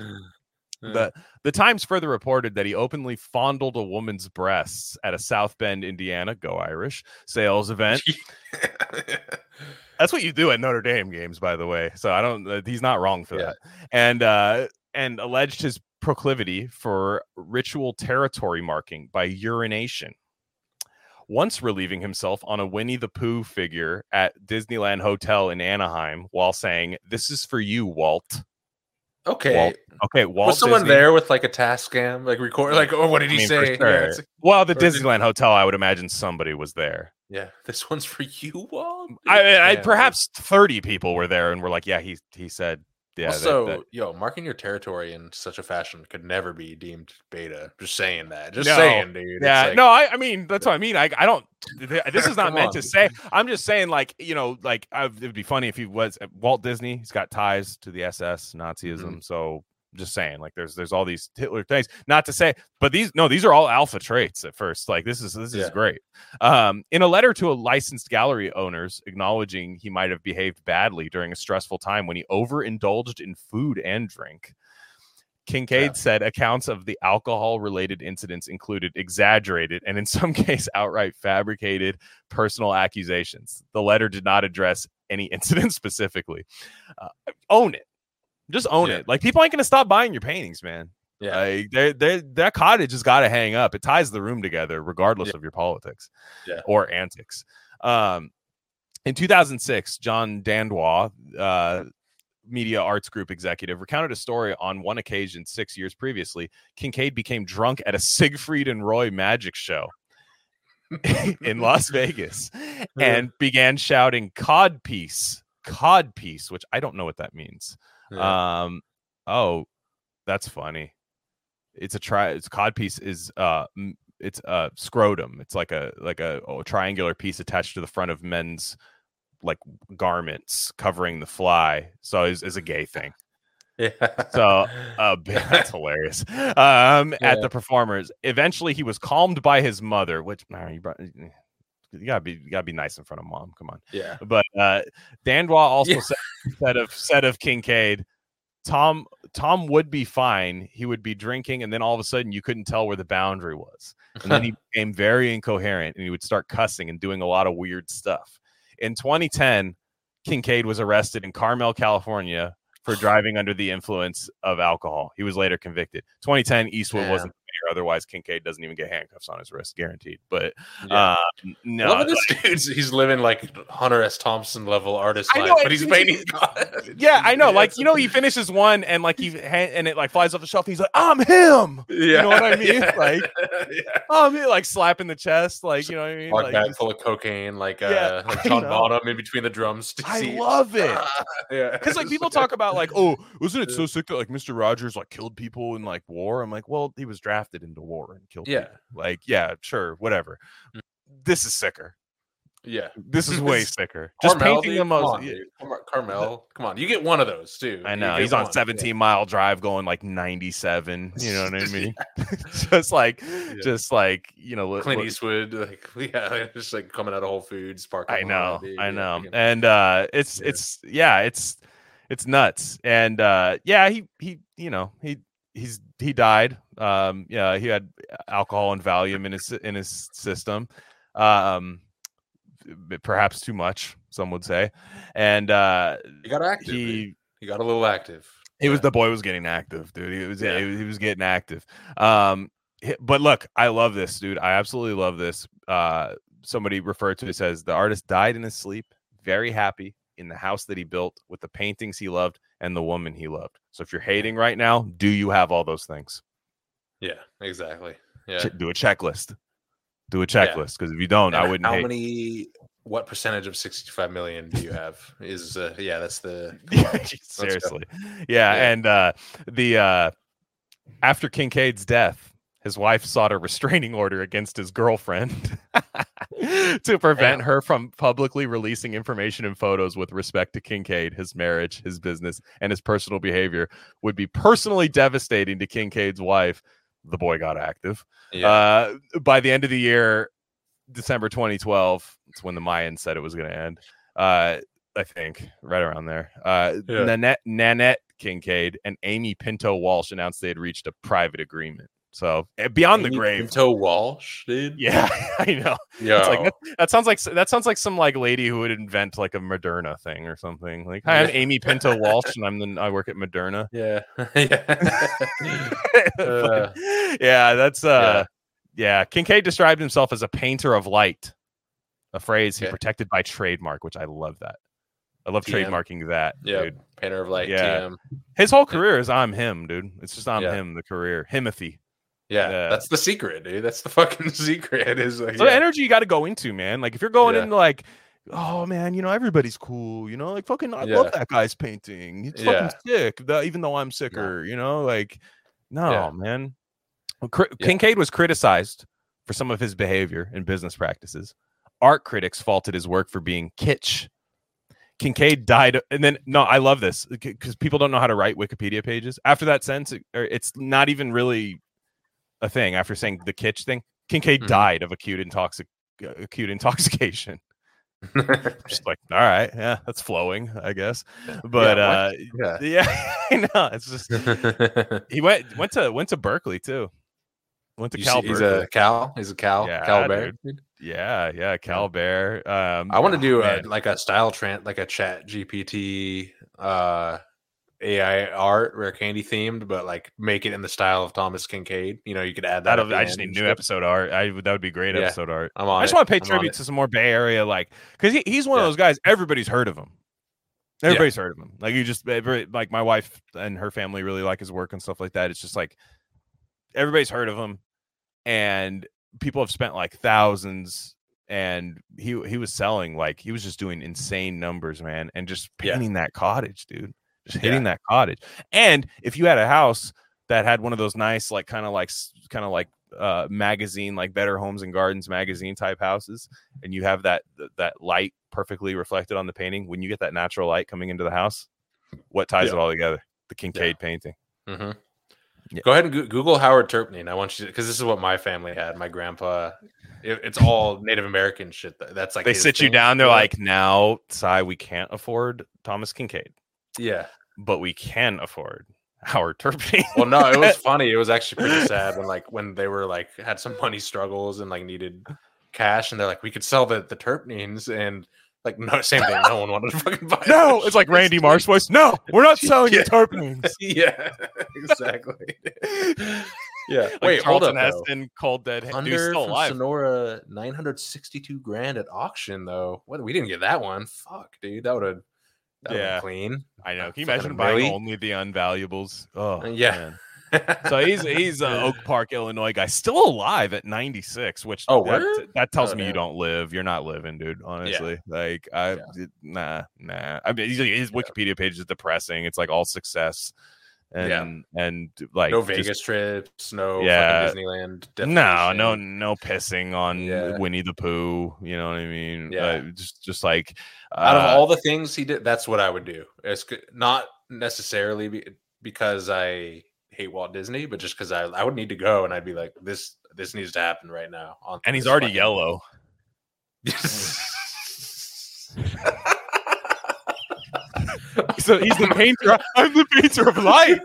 the the Times further reported that he openly fondled a woman's breasts at a South Bend, Indiana, go Irish sales event. That's what you do at Notre Dame games, by the way. So I don't, uh, he's not wrong for yeah. that. And, uh, and alleged his proclivity for ritual territory marking by urination. once relieving himself on a Winnie the Pooh figure at Disneyland Hotel in Anaheim while saying, "This is for you, Walt." Okay. Walt. Okay. Walt. Was someone Disney there with like a Tascam, like record, like, oh, what did he I mean, say? Sure. Yeah, like, well, the Disneyland did... Hotel, I would imagine somebody was there. Yeah, this one's for you, Walt. I, I, I perhaps thirty people were there and were like, yeah, he he said, yeah. Also, that, that... yo, marking your territory in such a fashion could never be deemed beta. Just saying that. Just no. saying, dude. Yeah. Like, no, I, I mean, that's what I mean. I, I don't. This is not meant on. to say. I'm just saying, like, you know, like it would be funny if he was Walt Disney. He's got ties to the S S, Nazism. Mm-hmm. So just saying, like, there's there's all these Hitler things. Not to say, but these no, these are all alpha traits at first. Like this is this yeah. is great. Um, in a letter to a licensed gallery owners, acknowledging he might have behaved badly during a stressful time when he overindulged in food and drink, Kinkade yeah. said accounts of the alcohol-related incidents included exaggerated and, in some cases, outright fabricated personal accusations. The letter did not address any incident specifically. Uh, own it. Just own yeah. it. Like, people ain't going to stop buying your paintings, man. Yeah. Like, they're, they're, that cottage has got to hang up. It ties the room together, regardless yeah. of your politics yeah. or antics. Um, in two thousand six, John Dandois, uh, media arts group executive, recounted a story on one occasion six years previously. Kinkade became drunk at a Siegfried and Roy magic show in Las Vegas yeah. and began shouting "Codpiece, Codpiece," which I don't know what that means. Yeah. Um, oh, that's funny. It's a try. It's codpiece is uh, it's a scrotum. It's like a like a, a triangular piece attached to the front of men's like garments covering the fly. So it's, it's a gay thing. Yeah. So uh, that's hilarious. Um, yeah. At the performers, eventually he was calmed by his mother, which nah, you brought. You gotta be, you gotta be nice in front of mom. Come on, yeah. But uh, Dandois also yeah. said, said of said of Kinkade, Tom Tom would be fine. He would be drinking, and then all of a sudden, you couldn't tell where the boundary was. And then he became very incoherent, and he would start cussing and doing a lot of weird stuff. In twenty ten, Kinkade was arrested in Carmel, California, for driving under the influence of alcohol. He was later convicted. twenty ten, Eastwood Damn. wasn't. Otherwise, Kinkade doesn't even get handcuffs on his wrist, guaranteed. But yeah. um, no, Love this like, dude's, he's living like Hunter S. Thompson level artist life, know, but he's painting. Yeah, I know. Like, you know, he finishes one and like he and it like flies off the shelf. And he's like, "I'm him." Yeah, you know what I mean? Yeah. Like, I'm yeah. like slapping the chest, like, you know what I mean? Like bag full of cocaine, like yeah, uh, like John Bonham in between the drums. I see. love it. Yeah, because like people talk about like, oh, wasn't it so sick that like Mister Rogers like killed people in like war? I'm like, well, he was drafted into war and killed yeah people. Like yeah sure whatever mm. this is sicker yeah this is way sicker just Carmel, painting the most yeah. Carmel come on you get one of those too I know he's on one. seventeen yeah. mile drive going like ninety-seven you know what I mean yeah. just like yeah. just like you know Clint look, Eastwood like yeah just like coming out of Whole Foods parking I know the, I know you know, and uh it's yeah. it's yeah it's it's nuts and uh yeah he he you know he He's he died. Um, yeah, he had alcohol and Valium in his in his system, um, perhaps too much, some would say. And uh, he got active. He, he got a little active. He yeah. was the boy was getting active, dude. He was yeah. he, he was getting active. Um, but look, I love this, dude. I absolutely love this. Uh, somebody referred to it says the artist died in his sleep, very happy in the house that he built with the paintings he loved and the woman he loved. So if you're hating right now, do you have all those things? Yeah, exactly. Yeah. Do a checklist. Do a checklist. Because yeah. if you don't, and I wouldn't how hate. many what percentage of sixty-five million do you have? Is uh, yeah, that's the seriously. Yeah, yeah, and uh the uh after Kinkade's death, his wife sought a restraining order against his girlfriend to prevent Damn. her from publicly releasing information and photos with respect to Kinkade, his marriage, his business, and his personal behavior would be personally devastating to Kinkade's wife. The boy got active. Yeah. Uh, by the end of the year, December twenty twelve, it's when the Mayans said it was going to end. Uh, I think right around there. Uh, yeah. Nanette, Nanette Kinkade and Amy Pinto Walsh announced they had reached a private agreement. So beyond Amy the grave, Pinto Walsh, dude. Yeah, I know. Yeah, it's like, that, that sounds like that sounds like some like lady who would invent like a Moderna thing or something. Like, hi, I'm Amy Pinto Walsh, and I'm the I work at Moderna. Yeah, yeah. uh, but, yeah. That's uh, yeah, Kinkade described himself as a painter of light, a phrase okay. he protected by trademark, which I love that. I love T M. Trademarking that. Yeah, dude. Painter of light. Yeah, T M. His whole career is I'm him, dude. It's just I'm yeah. him. The career, Himothy. Yeah, uh, that's the secret, dude. That's the fucking secret. Is like, so yeah. the energy you got to go into, man. Like if you're going yeah. into like, oh man, you know everybody's cool, you know, like fucking I yeah. love that guy's painting. It's yeah. fucking sick. The, even though I'm sicker, yeah. you know, like no yeah. man. Well, Cr- yeah. Kinkade was criticized for some of his behavior and business practices. Art critics faulted his work for being kitsch. Kinkade died, and then no, I love this because people don't know how to write Wikipedia pages. After that sentence, it, it's not even really a thing. After saying the kitsch thing, Kinkade mm-hmm. died of acute intoxic acute intoxication. Just like, all right, yeah, that's flowing, I guess. But yeah, uh, yeah, yeah I know. It's just he went went to went to Berkeley too. Went to you Cal. See, he's a Cal. He's a Cal. Yeah, Cal Bear. Dude. Yeah, yeah, Cal Bear. Um, I want to do oh, a, like a style trend, like a Chat G P T uh, A I art, Rare Candy themed, but like make it in the style of Thomas Kinkade. You know, you could add that. Up I just need new stuff. Episode art. I that would be great yeah, episode art. I'm on I just want to pay I'm tribute to some more Bay Area, like because he, he's one yeah. of those guys. Everybody's heard of him. Everybody's yeah. heard of him. Like you just every, like my wife and her family really like his work and stuff like that. It's just like. Everybody's heard of him and people have spent like thousands and he he was selling like he was just doing insane numbers, man, and just painting yeah. that cottage, dude, just hitting yeah. that cottage. And if you had a house that had one of those nice like kind of like kind of like uh magazine like Better Homes and Gardens magazine type houses and you have that that light perfectly reflected on the painting, when you get that natural light coming into the house, what ties yeah. it all together? The Kinkade yeah. painting. Mm-hmm. Yeah. Go ahead and go- Google Howard Turpney, and I want you to, because this is what my family had. My grandpa, it, it's all Native American shit. That's like they sit thing. You down. They're like, now, Cy, we can't afford Thomas Kinkade. Yeah, but we can afford Howard Turpney. Well, no, it was funny. It was actually pretty sad when, like, when they were like had some money struggles and like needed cash, and they're like, we could sell the the Turpneys and. Like, no, same thing. No one wanted to fucking buy it. No, it's shit. Like Randy Marsh voice. No, we're not selling yeah. Turpins. Yeah, exactly. Yeah. Like wait, Charlton Heston, Cold Dead. Under dude, still alive. Sonora, nine hundred sixty-two grand at auction, though. What? We didn't get that one. Fuck, dude. That would have yeah. been clean. I know. Can you imagine buying really? Only the unvaluables? Oh, yeah. So he's he's uh, Oak Park, Illinois guy, still alive at ninety-six. Which oh, that, that tells oh, me no. you don't live. You're not living, dude. Honestly, yeah. like I yeah. nah nah. I mean, his Wikipedia yeah. page is depressing. It's like all success, and yeah. and like no Vegas just, trips, no yeah, fucking Disneyland. No, no, no pissing on yeah. Winnie the Pooh. You know what I mean? Yeah, uh, just just like uh, out of all the things he did, that's what I would do. It's not necessarily be, because I. hate Walt Disney, but just because I, I would need to go and I'd be like, this this needs to happen right now. On and he's already yellow. So he's the painter. I'm the painter of light.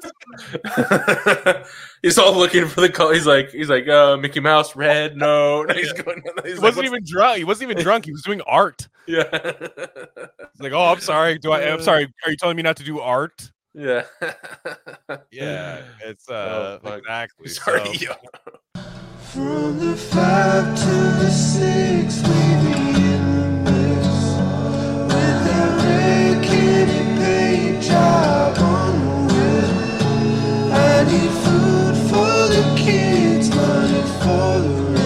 He's all looking for the color. He's like, he's like, uh, Mickey Mouse red. No, no he's going. He's he wasn't like, even drunk. He wasn't even drunk. He was doing art. Yeah. He's like, oh, I'm sorry. Do I? I'm sorry. Are you telling me not to do art? Yeah. Yeah, it's uh oh, exactly. Sorry. So. From the five to the six, we be in the mix with that Rare Candy paint job on the wheel. I need food for the kids, money for the rent. For the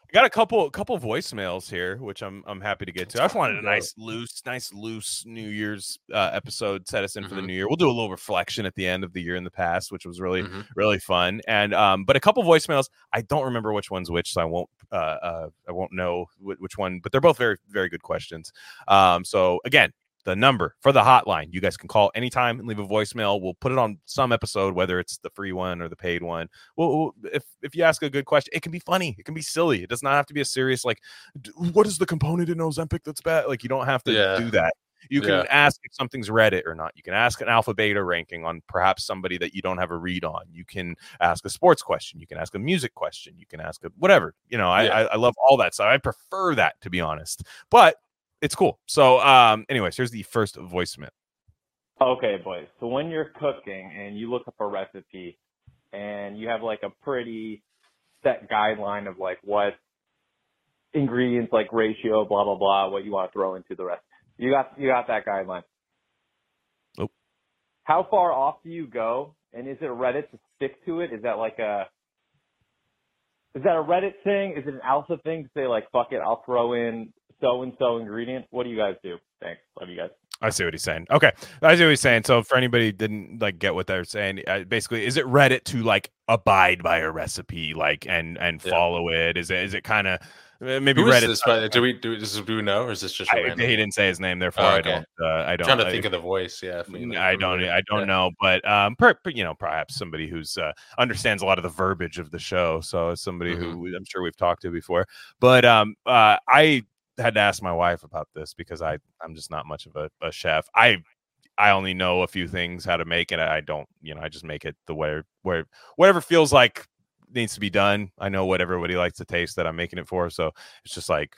I got a couple couple voicemails here, which I'm I'm happy to get to. I just wanted a nice loose, nice loose New Year's uh, episode. Set us in mm-hmm. for the New Year. We'll do a little reflection at the end of the year in the past, which was really mm-hmm. really fun. And um, but a couple voicemails. I don't remember which one's which, so I won't uh, uh I won't know wh- which one. But they're both very very good questions. Um, so again. The number for the hotline. You guys can call anytime and leave a voicemail. We'll put it on some episode, whether it's the free one or the paid one. Well, if if you ask a good question, it can be funny. It can be silly. It does not have to be a serious, like, what is the component in Ozempic that's bad? Like, you don't have to yeah. do that. You can yeah. ask if something's Reddit or not. You can ask an alpha beta ranking on perhaps somebody that you don't have a read on. You can ask a sports question. You can ask a music question. You can ask a whatever. You know, I, yeah. I, I love all that stuff. I prefer that, to be honest. But it's cool. So um, anyways, here's the first voicemail. Okay, boys. So when you're cooking and you look up a recipe and you have like a pretty set guideline of like what ingredients, like ratio, blah, blah, blah, what you want to throw into the recipe. You got, you got that guideline. Nope. How far off do you go? And is it Reddit to stick to it? Is that like a, is that a Reddit thing? Is it an alpha thing to say like, fuck it, I'll throw in so-and-so ingredient? What do you guys do? Thanks. Love you guys. I see what he's saying. Okay. I see what he's saying. So for anybody who didn't like get what they're saying, basically, is it Reddit to like abide by a recipe, like, and, and follow yeah. it? Is it, is it kind of, maybe Reddit. This, uh, do we do this? Do we know, or is this just? I, he didn't say his name, therefore oh, okay. I don't. Uh, I don't. I'm trying to think I, of the voice. Yeah, I, mean, like, I don't. I don't yeah. know, but um, per, you know, perhaps somebody who's uh, understands a lot of the verbiage of the show. So somebody mm-hmm. who I'm sure we've talked to before. But um, uh, I had to ask my wife about this because I I'm just not much of a, a chef. I. I only know a few things how to make, and I don't. You know, I just make it the way where whatever feels like needs to be done. I know what everybody likes to taste that I'm making it for, so it's just like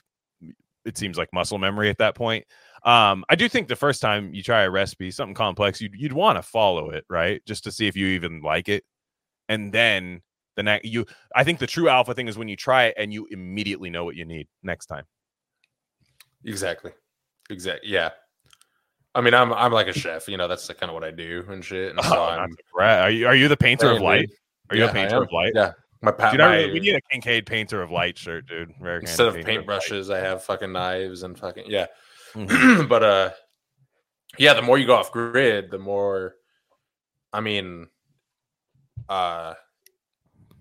it seems like muscle memory at that point. um I do think the first time you try a recipe, something complex, you'd, you'd want to follow it, right, just to see if you even like it. And then the next you I think the true alpha thing is when you try it and you immediately know what you need next time. Exactly exactly Yeah, I mean, I'm I'm like a chef, you know, that's the kind of what I do and shit. And so oh, I'm, are you are you the painter of light? Dude. Are you yeah, a painter of light? Yeah. My, pa- dude, my we need a Kinkade painter of light shirt, dude. Rare Instead of paintbrushes, I have fucking knives and fucking yeah. Mm-hmm. But uh, yeah, the more you go off grid, the more. I mean, uh,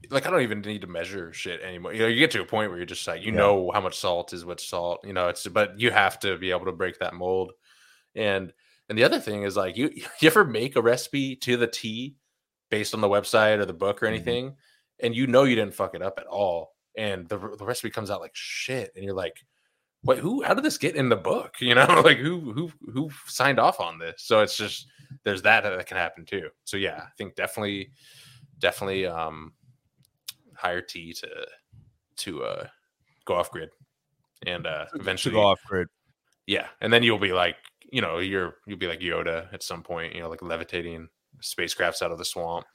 like I don't even need to measure shit anymore. You know, you get to a point where you're just like, you yeah. know how much salt is what salt. You know, it's but you have to be able to break that mold. And and the other thing is like you you ever make a recipe to the T based on the website or the book or anything. Mm-hmm. And you know you didn't fuck it up at all, and the the recipe comes out like shit, and you're like, "Wait, who? How did this get in the book? You know, like who who who signed off on this?" So it's just there's that that can happen too. So yeah, I think definitely, definitely um, hire T to to uh, go off grid, and uh, eventually to go off grid. Yeah, and then you'll be like, you know, you're you'll be like Yoda at some point, you know, like levitating spacecrafts out of the swamp.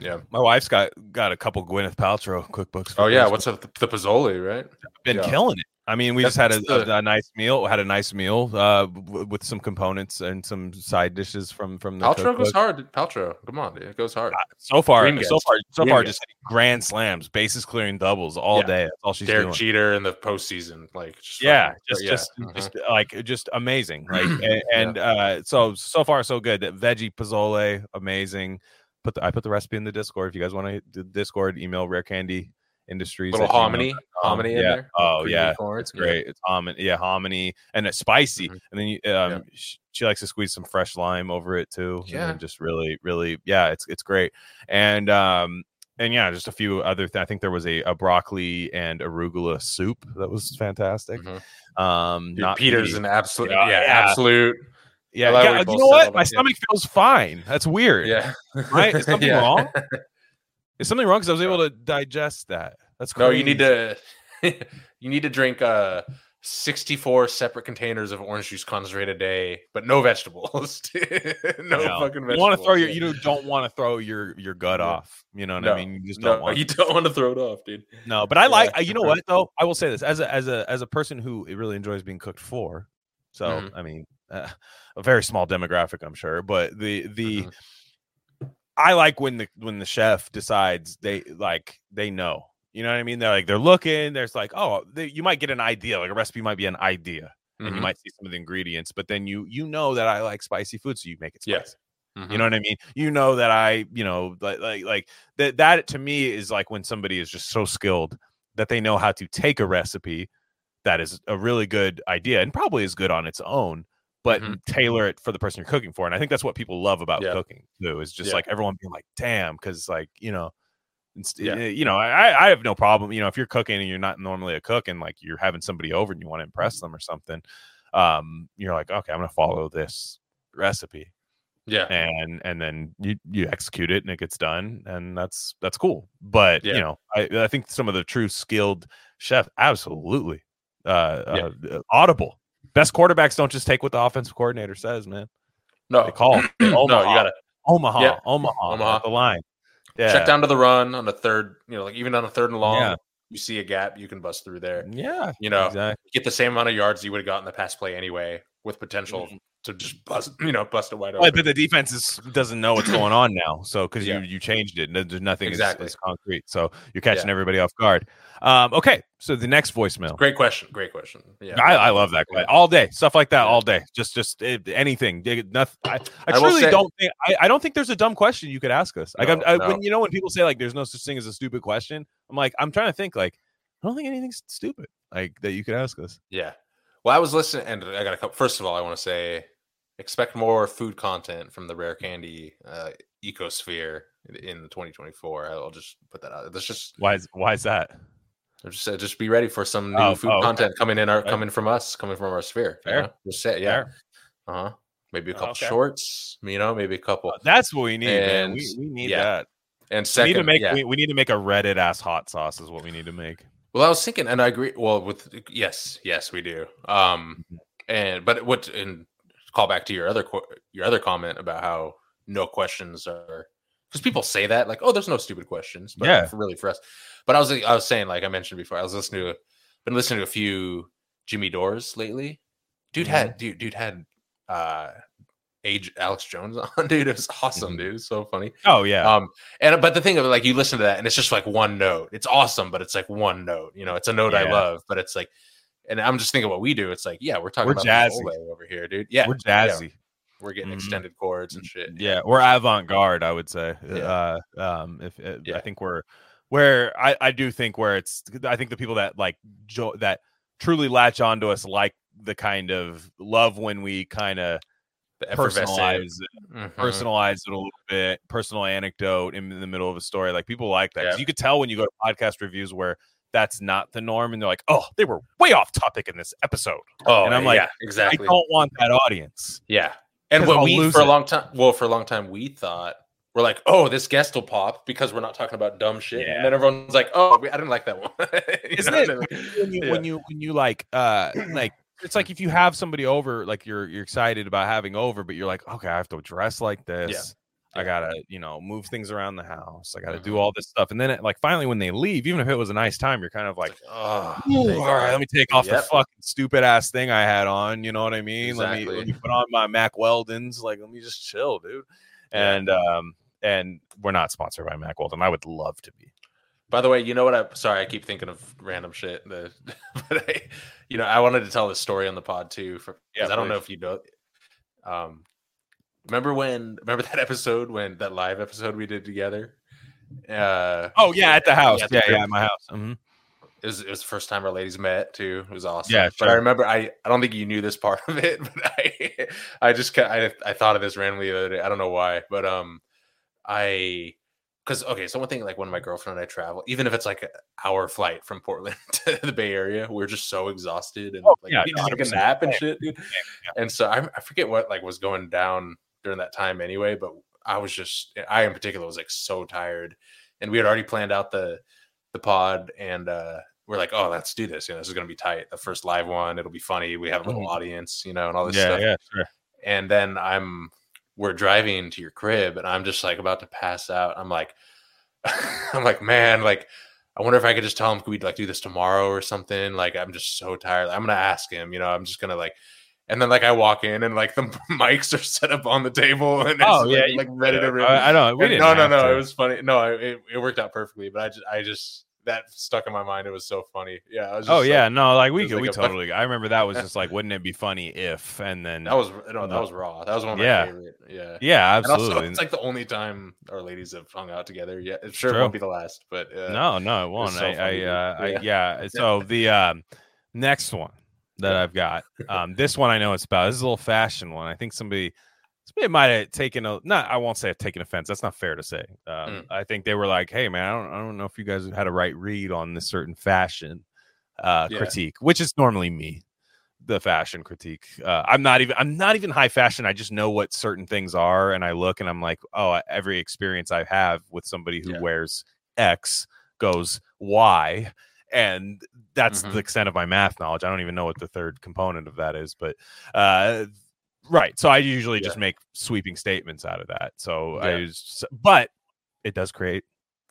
Yeah, my wife's got got a couple Gwyneth Paltrow cookbooks. Oh yeah, what's up the, the Pozole, right? Been yeah. killing it. I mean, we That's just had a, the... a nice meal. Had a nice meal uh, w- with some components and some side dishes from from the Paltrow cookbook. Goes hard. Paltrow, come on, dude. It goes hard. Uh, so far, Green so guess. far, so Green far, guess. Just grand slams, bases clearing doubles all yeah. day. That's all she's Derek doing. Jeter in the postseason, like just yeah, fucking, just yeah. just uh-huh. just like just amazing. Like and, and yeah. uh, so so far so good. Veggie Pozole, amazing. Put the, I put the recipe in the Discord. If you guys want to Discord, email Rare Candy Industries. Little hominy, hominy um, in yeah. there. Oh yeah, corn. It's great. Yeah. It's hominy, yeah, hominy, and it's spicy. Mm-hmm. And then you, um, yeah. she, she likes to squeeze some fresh lime over it too. Yeah, and just really, really, yeah, it's it's great. And um, and yeah, just a few other things. I think there was a, a broccoli and arugula soup that was fantastic. Mm-hmm. Um, Dude, not Peter's me. an absolute, yeah, yeah, yeah. absolute. Yeah, yeah you know what? Up, My yeah. stomach feels fine. That's weird. Yeah. Right? Is something yeah. wrong? Is something wrong? Because I was able to digest that. That's crazy. No, you need to you need to drink uh sixty-four separate containers of orange juice concentrate a day, but no vegetables. no, no fucking vegetables. You want to throw your you don't want to throw your your gut yeah. off. You know what no, I mean? You just don't no, want you to. don't want to throw it off, dude. No, but I yeah. like you know what though? I will say this as a as a as a person who really enjoys being cooked for. So mm-hmm. I mean Uh, a very small demographic, I'm sure, but the the mm-hmm. I like when the when the chef decides they like they know, you know what I mean? They're like they're looking. There's like oh, they, you might get an idea, like a recipe might be an idea, mm-hmm. and you might see some of the ingredients, but then you you know that I like spicy food, so you make it spicy. Yeah. Mm-hmm. You know what I mean? You know that I you know like like like that that to me is like when somebody is just so skilled that they know how to take a recipe that is a really good idea and probably is good on its own. But mm-hmm. tailor it for the person you're cooking for. And I think that's what people love about yeah. cooking too, is just yeah. like everyone being like, damn, because like, you know, it's, yeah. you know, I, I have no problem. You know, if you're cooking and you're not normally a cook and like you're having somebody over and you want to impress them or something, um, you're like, okay, I'm going to follow this recipe. Yeah. And, and then you, you execute it and it gets done, and that's, that's cool. But yeah. you know, I, I think some of the true skilled chefs, absolutely uh, yeah. uh audible. Best quarterbacks don't just take what the offensive coordinator says, man. No. They call. They Omaha. No, you got it. Omaha. Yeah. Omaha. Omaha. The line. Yeah. Check down to the run on the third, you know, like even on a third and long, yeah. you see a gap, you can bust through there. Yeah. You know, exactly. Get the same amount of yards you would have gotten the pass play anyway with potential mm-hmm. to just bust, you know, bust it wide open. But the defense is, doesn't know what's going on now. So, because yeah. you, you changed it. There's nothing exactly. is, is concrete. So you're catching yeah. everybody off guard. Um, okay. So the next voicemail. Great question. Great question. Yeah. I, I love that. Yeah. All day. Stuff like that all day. Just, just it, anything. It, nothing. I, I truly I say, don't think, I, I don't think there's a dumb question you could ask us. Like, no, I, I, no. when, you know, when people say like, there's no such thing as a stupid question. I'm like, I'm trying to think like, I don't think anything's stupid like that you could ask us. Yeah. Well, I was listening and I got a couple. First of all, I want to say, expect more food content from the Rare Candy uh, ecosphere in twenty twenty-four. I'll just put that out. That's just why is why is that? Just uh, just be ready for some new oh, food oh, content okay. coming in our right. coming from us, coming from our sphere. Fair. You know? Just say, yeah. Uh huh. Maybe a couple oh, okay. shorts. You know, maybe a couple. Uh, that's what we need. And, man. We, we need yeah. that. And second, we need to make yeah. we, we need to make a Reddit ass hot sauce is what we need to make. Well, I was thinking, and I agree. Well, with yes, yes, we do. Um, and but what and. Call back to your other your other comment about how no questions are, because people say that like, oh, there's no stupid questions, but yeah. really for us. But I was I was saying like I mentioned before, I was listening to been listening to a few Jimmy Dores lately. Dude mm-hmm. had dude dude had uh, age Alex Jones on, dude. It was awesome, mm-hmm. dude. It was so funny. Oh yeah. Um, and but the thing of like you listen to that and it's just like one note. It's awesome, but it's like one note. You know, it's a note yeah. I love, but it's like. And I'm just thinking what we do. It's like, yeah, we're talking we're about jazzy over here, dude. Yeah, we're jazzy. Yeah. We're getting mm-hmm. extended chords and shit. Yeah, yeah. We're avant-garde, I would say. Yeah. Uh, um, if uh, yeah. I think we're where I, I do think where it's I think the people that like jo- that truly latch onto us like the kind of love when we kind of personalize it, mm-hmm. personalize it a little bit, personal anecdote in the middle of a story. Like people like that. Yeah. You could tell when you go to podcast reviews where. That's not the norm. And they're like, oh, they were way off topic in this episode. Oh, and I'm like, yeah, exactly. I don't want that audience. Yeah. And what I'll we, for it. a long time, well, for a long time, we thought, we're like, oh, this guest will pop because we're not talking about dumb shit. Yeah. And then everyone's like, oh, I didn't like that one. Isn't it? When you, yeah. when you, when you like, uh, like, it's like if you have somebody over, like you're, you're excited about having over, but you're like, okay, I have to dress like this. Yeah. I got to, you know, move things around the house. I got to mm-hmm. do all this stuff. And then, it, like, finally, when they leave, even if it was a nice time, you're kind of like, oh, all right, let me take off yep. the fucking stupid ass thing I had on. You know what I mean? Exactly. Let me, let me put on my Mack Weldon's. Like, let me just chill, dude. Yeah. And um, and we're not sponsored by Mack Weldon. I would love to be. By the way, you know what? I'm sorry. I keep thinking of random shit. The, but, I, you know, I wanted to tell this story on the pod, too. Because yeah, I don't know if you know. Um. Remember when? Remember that episode when that live episode we did together? Uh, oh yeah, at the house. At the yeah, crib. yeah, at my house. Mm-hmm. It was it was the first time our ladies met too. It was awesome. Yeah, sure. But I remember I, I don't think you knew this part of it, but I I just I I thought of this randomly the other day. I don't know why, but um I because okay, so one thing like when my girlfriend and I travel, even if it's like an hour flight from Portland to the Bay Area, we're just so exhausted and oh, like yeah, no, a nap and shit, dude. Yeah. And so I I forget what like was going down. During that time anyway, but I was just I in particular was like so tired, and we had already planned out the the pod, and uh we're like, oh, let's do this, you know, this is gonna be tight, the first live one, it'll be funny, we have a little audience, you know, and all this yeah, stuff. Yeah, sure. And then I'm we're driving to your crib, and I'm just like about to pass out. I'm like, I'm like, man, like I wonder if I could just tell him could we like do this tomorrow or something. Like I'm just so tired. I'm gonna ask him, you know, I'm just gonna like. And then, like, I walk in, and like the mics are set up on the table, and it's oh, yeah, like, like ready to. Rip. I, I don't. We didn't no, no, no. To. It was funny. No, I, it it worked out perfectly. But I just, I just that stuck in my mind. It was so funny. Yeah. I was just oh like, yeah, no, like we could, like we totally. Bunch. I remember that was just like, wouldn't it be funny if? And then that was no, that was raw. That was one of my yeah. favorite. Yeah. Yeah, absolutely. And also, it's like the only time our ladies have hung out together. Yeah, it sure True. won't be the last. But uh, no, no, it won't. It so I, I, uh, yeah. I, yeah. So the um, next one. That I've got. Um, this one I know it's about. This is a little fashion one. I think somebody, somebody might have taken a not. I won't say I've taken offense. That's not fair to say. Um, mm. I think they were like, "Hey, man, I don't, I don't know if you guys had a right read on this certain fashion uh, yeah. critique," which is normally me, the fashion critique. Uh, I'm not even. I'm not even high fashion. I just know what certain things are, and I look and I'm like, "Oh, every experience I have with somebody who yeah. wears X goes Y." And that's mm-hmm. the extent of my math knowledge. I don't even know what the third component of that is, but uh, right. So I usually yeah. just make sweeping statements out of that. So yeah. I use, but it does create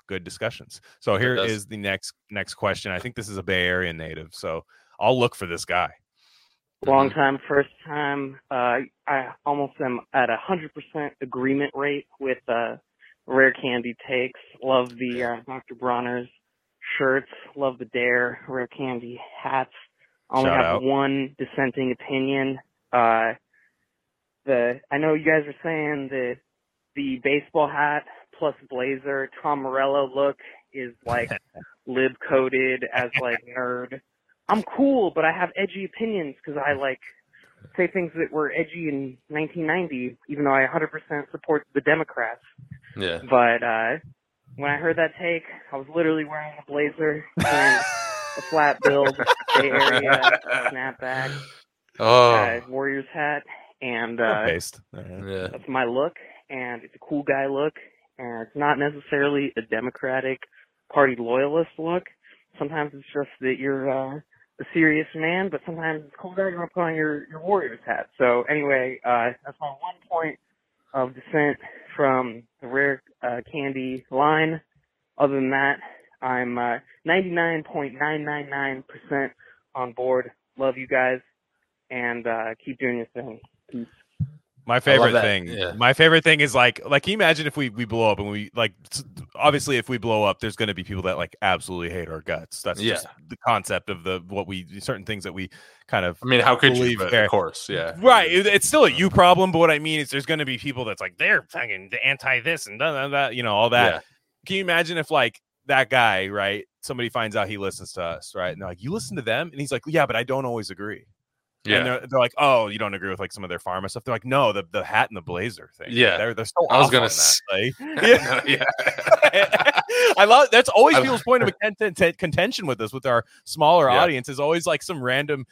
good discussions. So here is the next next question. I think this is a Bay Area native, so I'll look for this guy. Long time, first time. Uh, I almost am at a hundred percent agreement rate with uh, Rare Candy takes. Love the uh, Doctor Bronner's shirts. Love the Dare Rare Candy hats. I only Shout have out. one dissenting opinion. Uh, the I know you guys were saying that the baseball hat plus blazer Tom Morello look is like lib coded as like nerd. I'm cool, but I have edgy opinions because I like say things that were edgy in nineteen ninety, even though I one hundred percent support the Democrats. Yeah. But uh, when I heard that take, I was literally wearing a blazer and a flat billed Bay Area snapback, oh. uh, Warriors hat, and uh, yeah. that's my look. And it's a cool guy look, and it's not necessarily a Democratic Party loyalist look. Sometimes it's just that you're uh, a serious man, but sometimes it's cool that you're going to put on your, your Warriors hat. So anyway, uh, that's my one point of dissent from the Rare uh, Candy line. Other than that, I'm uh, ninety-nine point nine nine nine percent on board. Love you guys, and uh, keep doing your thing. Peace. My favorite thing, yeah. my favorite thing is like, like, can you imagine if we, we blow up and we like, obviously if we blow up, there's going to be people that like absolutely hate our guts. That's yeah. just the concept of the, what we, certain things that we kind of, I mean, how could you, but of course. Yeah. Right. It's still a you problem. But what I mean is there's going to be people that's like, they're fucking anti this and that, that, you know, all that. Yeah. Can you imagine if like that guy, right. somebody finds out he listens to us. Right. And they're like, you listen to them. And he's like, yeah, but I don't always agree. Yeah. And they're, they're like, oh, you don't agree with like some of their pharma stuff. They're like, no, the, the hat and the blazer thing. Yeah. They're, they're so I was going to say. Like. Yeah. yeah. I love that's always people's point of contention with us, with our smaller yeah. audience, is always like some random,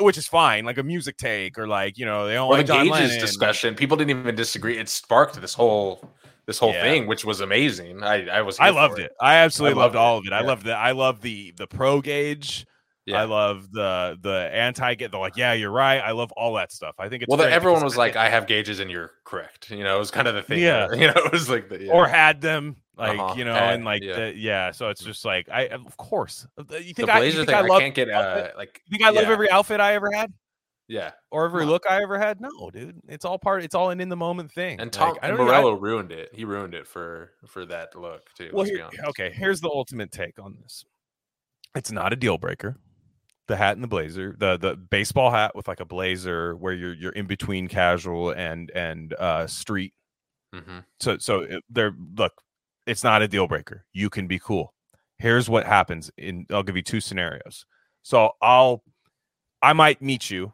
which is fine, like a music take or like, you know, they don't or like the John Lennon discussion. People didn't even disagree. It sparked this whole. This whole yeah. thing, which was amazing. I, I was, I loved it. it. I absolutely I loved, loved all of it. Yeah. I loved the, I love the, the pro gauge. Yeah. I love the the anti get the like yeah you're right I love all that stuff. I think it's well that everyone was like I have gauges and you're correct, you know, it was kind of the thing yeah where, you know it was like the, yeah. or had them like uh-huh. you know had, and like yeah. The, yeah so it's just like I of course you think the blazer I, think thing, I, love I can't get uh, like you think I yeah. love every outfit I ever had yeah or every uh-huh. look I ever had no dude it's all part it's all an in the moment thing and Tom like, and Morello even, I, ruined it he ruined it for for that look too well, let's here, be honest. Okay, here's the ultimate take on this. It's not a deal breaker. The hat and the blazer, the the baseball hat with like a blazer, where you're you're in between casual and and uh, street. Mm-hmm. So so there. Look, it's not a deal breaker. You can be cool. Here's what happens. In I'll give you two scenarios. So I'll I might meet you,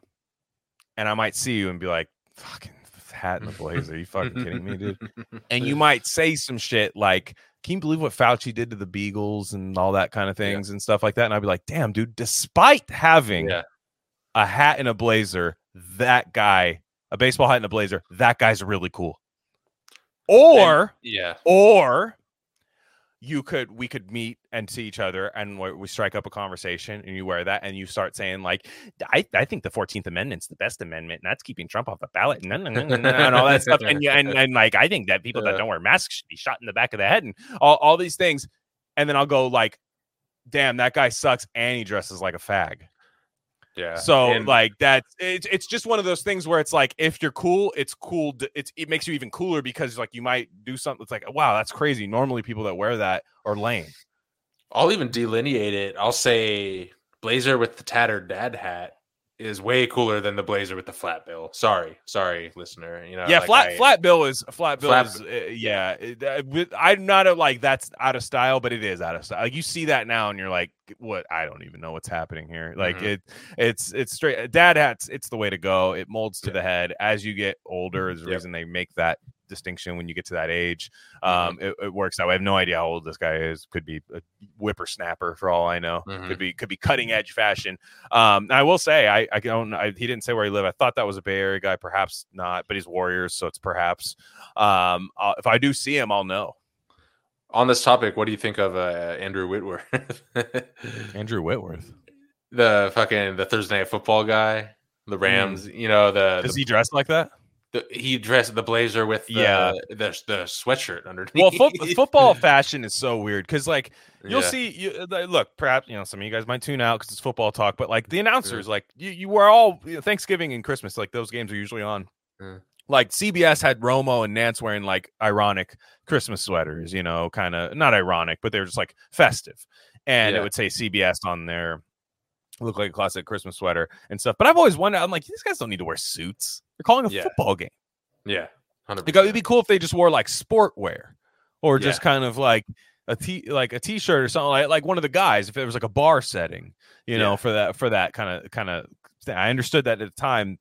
and I might see you and be like, "Fucking hat and the blazer, you fucking kidding me, dude?" And you might say some shit like, can you believe what Fauci did to the Beagles and all that kind of things yeah. and stuff like that? And I'd be like, damn, dude, despite having yeah. a hat and a blazer, that guy, a baseball hat and a blazer, that guy's really cool. Or, and, yeah, or you could, we could meet and see each other and we strike up a conversation and you wear that and you start saying like, I, I think the fourteenth Amendment's the best amendment and that's keeping Trump off the ballot and, and all that stuff. And, and, and like, I think that people that don't wear masks should be shot in the back of the head and all, all these things. And then I'll go like, damn, that guy sucks. And he dresses like a fag. Yeah. So and- like that's it's it's just one of those things where it's like if you're cool, it's cool. It's it makes you even cooler because like you might do something. It's like wow, that's crazy. Normally people that wear that are lame. I'll even delineate it. I'll say blazer with the tattered dad hat is way cooler than the blazer with the flat bill. Sorry, sorry, listener. You know, yeah, like flat I, flat bill is flat bill. Flat is, b- uh, yeah, it, I'm not a, like that's out of style, but it is out of style. Like, you see that now, and you're like, what? I don't even know what's happening here. Like mm-hmm. it, it's it's straight dad hats. It's the way to go. It molds to yeah. the head as you get older. Is the yep. reason they make that distinction when you get to that age. Um, mm-hmm. it, it works out. I have no idea how old this guy is. Could be a whippersnapper for all I know. Mm-hmm. Could be could be cutting edge fashion. Um, I will say I I don't I, he didn't say where he lived. I thought that was a Bay Area guy, perhaps not, but he's Warriors, so it's perhaps. Um, I'll, if I do see him, I'll know. On this topic, what do you think of uh, Andrew Whitworth? Andrew Whitworth, the fucking the Thursday Night Football guy, the Rams. Mm. You know, the does the, he dress like that? The, he dressed the blazer with the, yeah. the, the the sweatshirt underneath. Well, fo- football fashion is so weird because like you'll yeah. see. You, look, perhaps you know some of you guys might tune out because it's football talk, but like the announcers, yeah. like you, you were all you know, Thanksgiving and Christmas, like those games are usually on. Yeah. Like C B S had Romo and Nance wearing like ironic Christmas sweaters, you know, kind of not ironic, but they were just like festive. And yeah. it would say C B S on there, look like a classic Christmas sweater and stuff. But I've always wondered, I'm like, these guys don't need to wear suits. They're calling a yeah. football game. Yeah. one hundred percent. Like, it'd be cool if they just wore like sport wear or just yeah. kind of like a t like a t-shirt or something like, like one of the guys, if it was like a bar setting, you yeah. know, for that, for that kind of, kind of thing. I understood that at the time.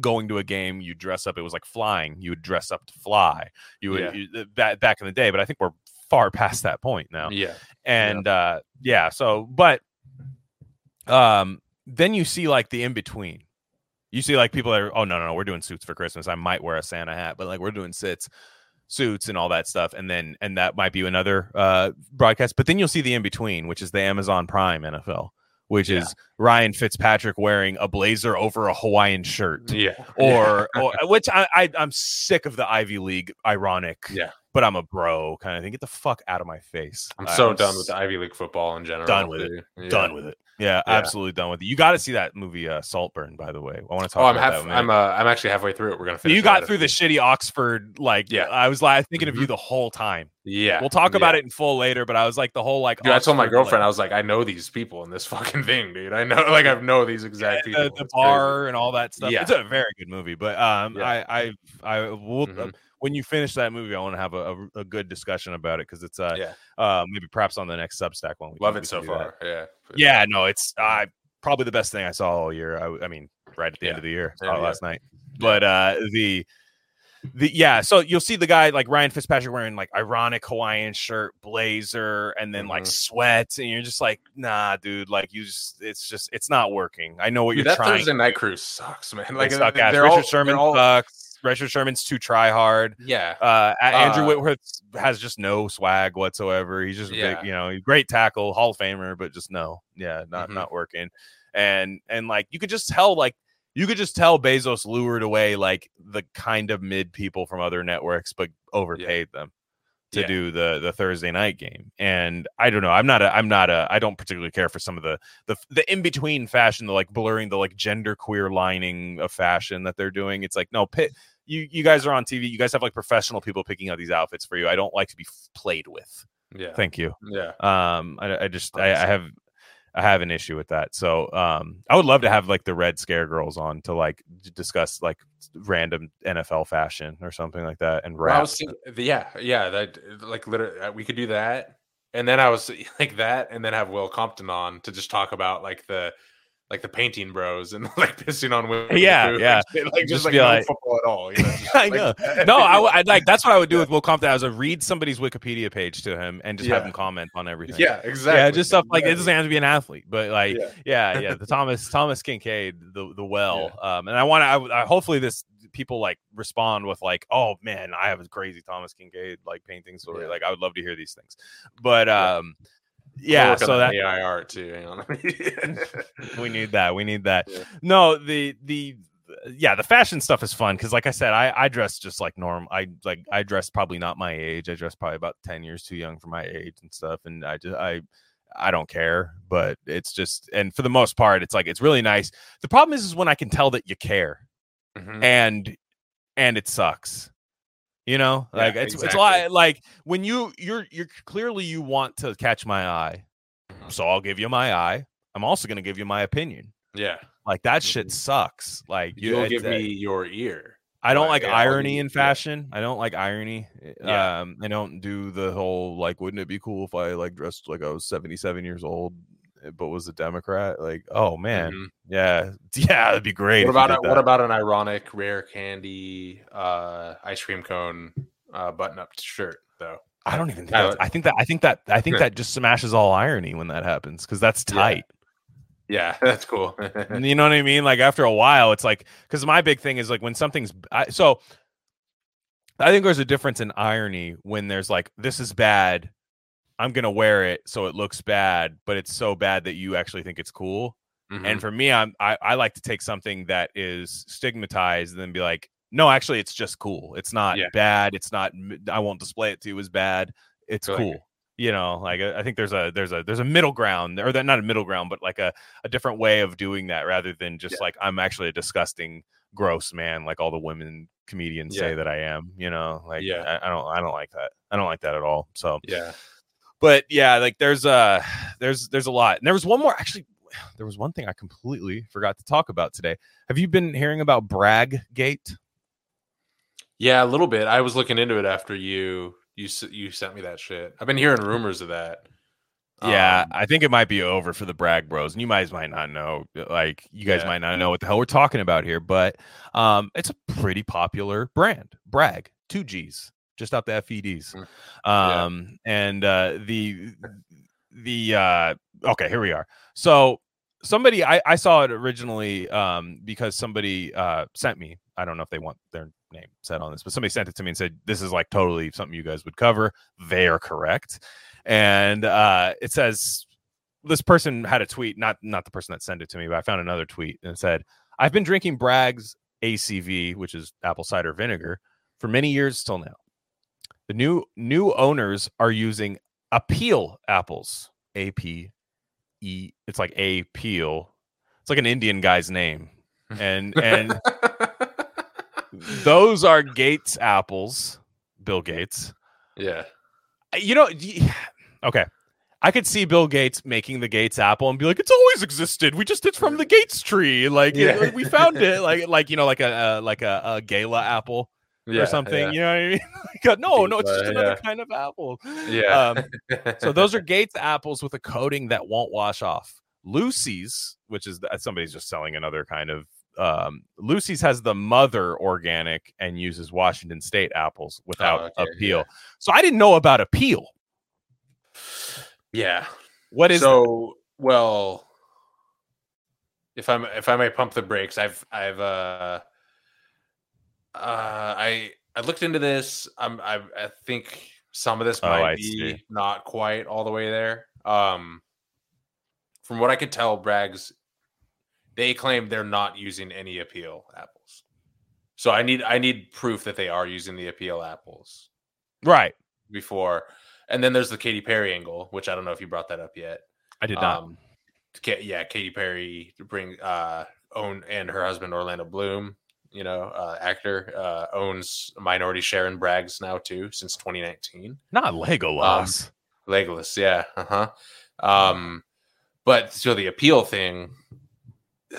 Going to a game, you dress up. It was like flying. You would dress up to fly. You would yeah. you, that back in the day, but I think we're far past that point now. Yeah, and yeah. uh yeah. So, but um, then you see like the in between. You see like people that are, oh no no no, we're doing suits for Christmas. I might wear a Santa hat, but like we're doing sits, suits and all that stuff. And then and that might be another uh broadcast. But then you'll see the in between, which is the Amazon Prime N F L. Which yeah. is Ryan Fitzpatrick wearing a blazer over a Hawaiian shirt. Yeah. Or, or which I, I, I'm sick of the Ivy League ironic, yeah. but I'm a bro kind of thing. Get the fuck out of my face. I'm so I'm done s- with the Ivy League football in general. Done with too. it. Yeah. Done with it. Yeah, yeah, absolutely done with it. You got to see that movie, uh, Saltburn, by the way. I want to talk oh, I'm about half, that. Maybe. I'm uh, I'm actually halfway through it. We're going to finish You got through it. the shitty Oxford, like, yeah. I was like thinking of you the whole time. Yeah. We'll talk about yeah. it in full later, but I was like the whole, like... Dude, Oxford, I told my girlfriend, like, I was like, I know these people in this fucking thing, dude. I know, like, I know these exact yeah, the, people. The bar crazy. and all that stuff. Yeah. It's a very good movie, but um, yeah. I, I, I will... Mm-hmm. Um, when you finish that movie, I want to have a, a, a good discussion about it because it's uh, yeah. uh, maybe perhaps on the next Substack one. We Love it so far. That. Yeah. Yeah. No, it's uh, probably the best thing I saw all year. I, I mean, right at the yeah. end of the year, yeah, yeah. last night. Yeah. But uh, the the yeah, so you'll see the guy like Ryan Fitzpatrick wearing like ironic Hawaiian shirt, blazer, and then mm-hmm. like sweats, and you're just like, nah, dude. Like you just, it's just, it's not working. I know what dude, you're that trying. That Thursday night cruise sucks, man. Like suck they're, they're Richard all, Sherman they're all... sucks. Richard Sherman's too try hard. Yeah. Uh, Andrew uh, Whitworth has just no swag whatsoever. He's just, yeah. big, you know, great tackle, Hall of Famer, but just no, yeah, not mm-hmm. not working. And and like you could just tell, like you could just tell Bezos lured away like the kind of mid people from other networks, but overpaid yeah. them to yeah. do the the Thursday night game. And I don't know. I'm not a. I'm not a. I don't particularly care for some of the the the in between fashion, the like blurring the like gender queer lining of fashion that they're doing. It's like no pit. You you guys are on T V. You guys have like professional people picking out these outfits for you. I don't like to be f- played with. Yeah. Thank you. Yeah. Um. I, I just I, I have I have an issue with that. So um. I would love to have like the Red Scare girls on to like discuss like random N F L fashion or something like that and rap. Well, thinking, yeah. Yeah. That like literally we could do that. And then I was like that, and then have Will Compton on to just talk about like the. Like the painting bros and like pissing on women. Yeah, food. yeah. Like, like just, just like no like, football at all. You know? Just, I know. Like, no, I, I like that's what I would do yeah. with Will Compton. I was like, read somebody's Wikipedia page to him and just yeah. have him comment on everything. Yeah, exactly. Yeah, just stuff like exactly. it doesn't have to be an athlete, but like yeah, yeah. yeah the Thomas Thomas Kinkade, the the well, yeah. um, and I want to. I, I hopefully this people like respond with like, oh man, I have a crazy Thomas Kinkade like painting story. Yeah. Like I would love to hear these things, but um. Yeah. Yeah, so that A I art too. Hang on. we need that. We need that. Yeah. No, the the yeah, the fashion stuff is fun because, like I said, I I dress just like norm. I like I dress probably not my age. I dress probably about ten years too young for my age and stuff. And I just I I don't care. But it's just and for the most part, it's like it's really nice. The problem is, is when I can tell that you care, mm-hmm. and and it sucks. You know, like yeah, it's exactly. it's a lot like when you you're you're clearly you want to catch my eye. So I'll give you my eye. I'm also going to give you my opinion. Yeah. Like that mm-hmm. shit sucks. Like you You'll give uh, me your ear. I don't like, like irony in fashion. I don't like irony. Yeah. Um I don't do the whole like wouldn't it be cool if I like dressed like I was seventy-seven years old but was a Democrat. Like, oh man. Mm-hmm. Yeah. Yeah, that'd be great. What about a, what about an ironic Rare Candy uh ice cream cone uh button up shirt though? I don't even think I, I think that I think that I think that just smashes all irony when that happens because that's tight. Yeah, yeah that's cool. You know what I mean? Like after a while, it's like because my big thing is like when something's I, so I think there's a difference in irony when there's like, this is bad, I'm going to wear it so it looks bad, but it's so bad that you actually think it's cool. Mm-hmm. And for me, I'm, I I like to take something that is stigmatized and then be like, no, actually, it's just cool. It's not yeah. bad. It's not, I won't display it to you as bad. It's so cool. Like, you know, like I think there's a there's a there's a middle ground, or that not a middle ground, but like a, a different way of doing that rather than just yeah. like, I'm actually a disgusting, gross man, like all the women comedians yeah. say that I am, you know, like, yeah, I, I don't I don't like that. I don't like that at all. So, yeah. But yeah, like there's uh there's there's a lot. And there was one more actually. There was one thing I completely forgot to talk about today. Have you been hearing about Bragg Gate? Yeah, a little bit. I was looking into it after you you you sent me that shit. I've been hearing rumors of that. Yeah, um, I think it might be over for the Bragg Bros, and you guys might not know. Like, you guys yeah. might not know what the hell we're talking about here, but um, it's a pretty popular brand. Bragg, two G's, just out the F E Ds. Um, yeah. And uh, the the uh, okay, here we are. So. Somebody, I, I saw it originally um, because somebody uh, sent me. I don't know if they want their name said on this, but somebody sent it to me and said, this is like totally something you guys would cover. They are correct. And uh, it says, this person had a tweet, not not the person that sent it to me, but I found another tweet and it said, I've been drinking Bragg's A C V, which is apple cider vinegar, for many years till now. The new new owners are using Appeal apples, A P It's like Appeal. It's like an Indian guy's name, and and those are Gates apples. Bill Gates. Yeah, you know. Okay, I could see Bill Gates making the Gates apple and be like, "It's always existed. We just it's from the Gates tree. Like yeah. it, we found it. Like like you know, like a uh, like a, a Gala apple." Yeah, or something, yeah. you know what I mean? Like, no, no, it's just another yeah. kind of apple. Yeah. Um, so those are Gates apples with a coating that won't wash off. Lucy's, which is the, somebody's just selling another kind of. Um, Lucy's has the mother organic and uses Washington State apples without oh, okay, Appeal. Yeah. So I didn't know about Appeal. Yeah. What is so? That? Well, if I'm if I may pump the brakes, I've I've. uh Uh, I I looked into this. I'm I I think some of this might oh, be see. not quite all the way there. Um, from what I could tell, Bragg's, they claim they're not using any Appeal apples. So I need I need proof that they are using the Appeal apples, right? Before, and then there's the Katy Perry angle, which I don't know if you brought that up yet. I did not. Um, yeah, Katy Perry to bring uh own and her husband Orlando Bloom. You know, uh, actor uh, owns minority share in Bragg's now too since twenty nineteen. Not Legolas. Um, Legolas, yeah, uh huh. Um, but so the Appeal thing.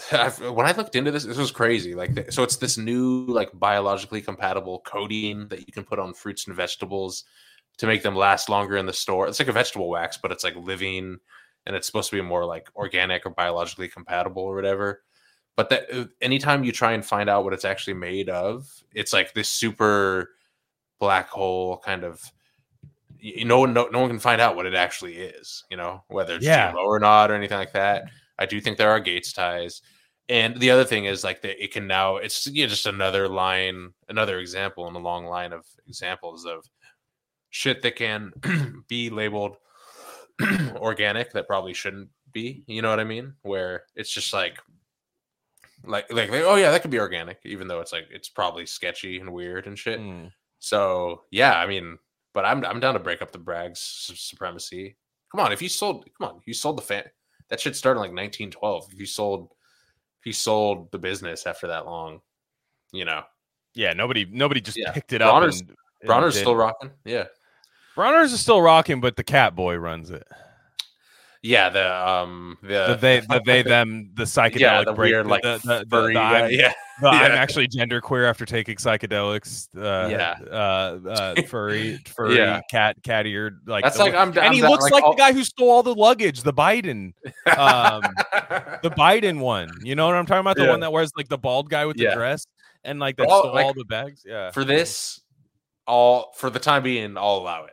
I've, when I looked into this, this was crazy. Like, the, so it's this new like biologically compatible coating that you can put on fruits and vegetables to make them last longer in the store. It's like a vegetable wax, but it's like living, and it's supposed to be more like organic or biologically compatible or whatever. But that anytime you try and find out what it's actually made of, it's like this super black hole kind of, you know, no, no one can find out what it actually is, you know, whether it's yeah. G M O or not or anything like that. I do think there are Gates ties. And the other thing is like that it can now, it's you know, just another line, another example in a long line of examples of shit that can be labeled organic that probably shouldn't be, you know what I mean? Where it's just like, Like, like, oh yeah, that could be organic, even though it's like it's probably sketchy and weird and shit. Mm. So yeah, I mean, but I'm I'm down to break up the Bragg's su- supremacy. Come on, if you sold, come on, you sold the fan. That shit started in like nineteen twelve. If you sold, if you sold the business after that long, you know. Yeah, nobody, nobody just yeah. picked it Bronner's, up. And, Bronner's and still rocking. Yeah, Bronner's is still rocking, but the Cat Boy runs it. Yeah, the um, the, the they, the they, them, the psychedelic, yeah, the break, weird, like, the, the, the, the, the I'm, yeah, the, yeah. I'm actually genderqueer after taking psychedelics. Uh, yeah, uh, uh, furry, furry, yeah. cat, cat eared, like that's the, like I'm, and I'm he that, looks like, like all... the guy who stole all the luggage, the Biden, um, the Biden one. You know what I'm talking about? The yeah. one that wears like the bald guy with the yeah. dress and like that all, stole like, all the bags. Yeah, for this, all for the time being, I'll allow it.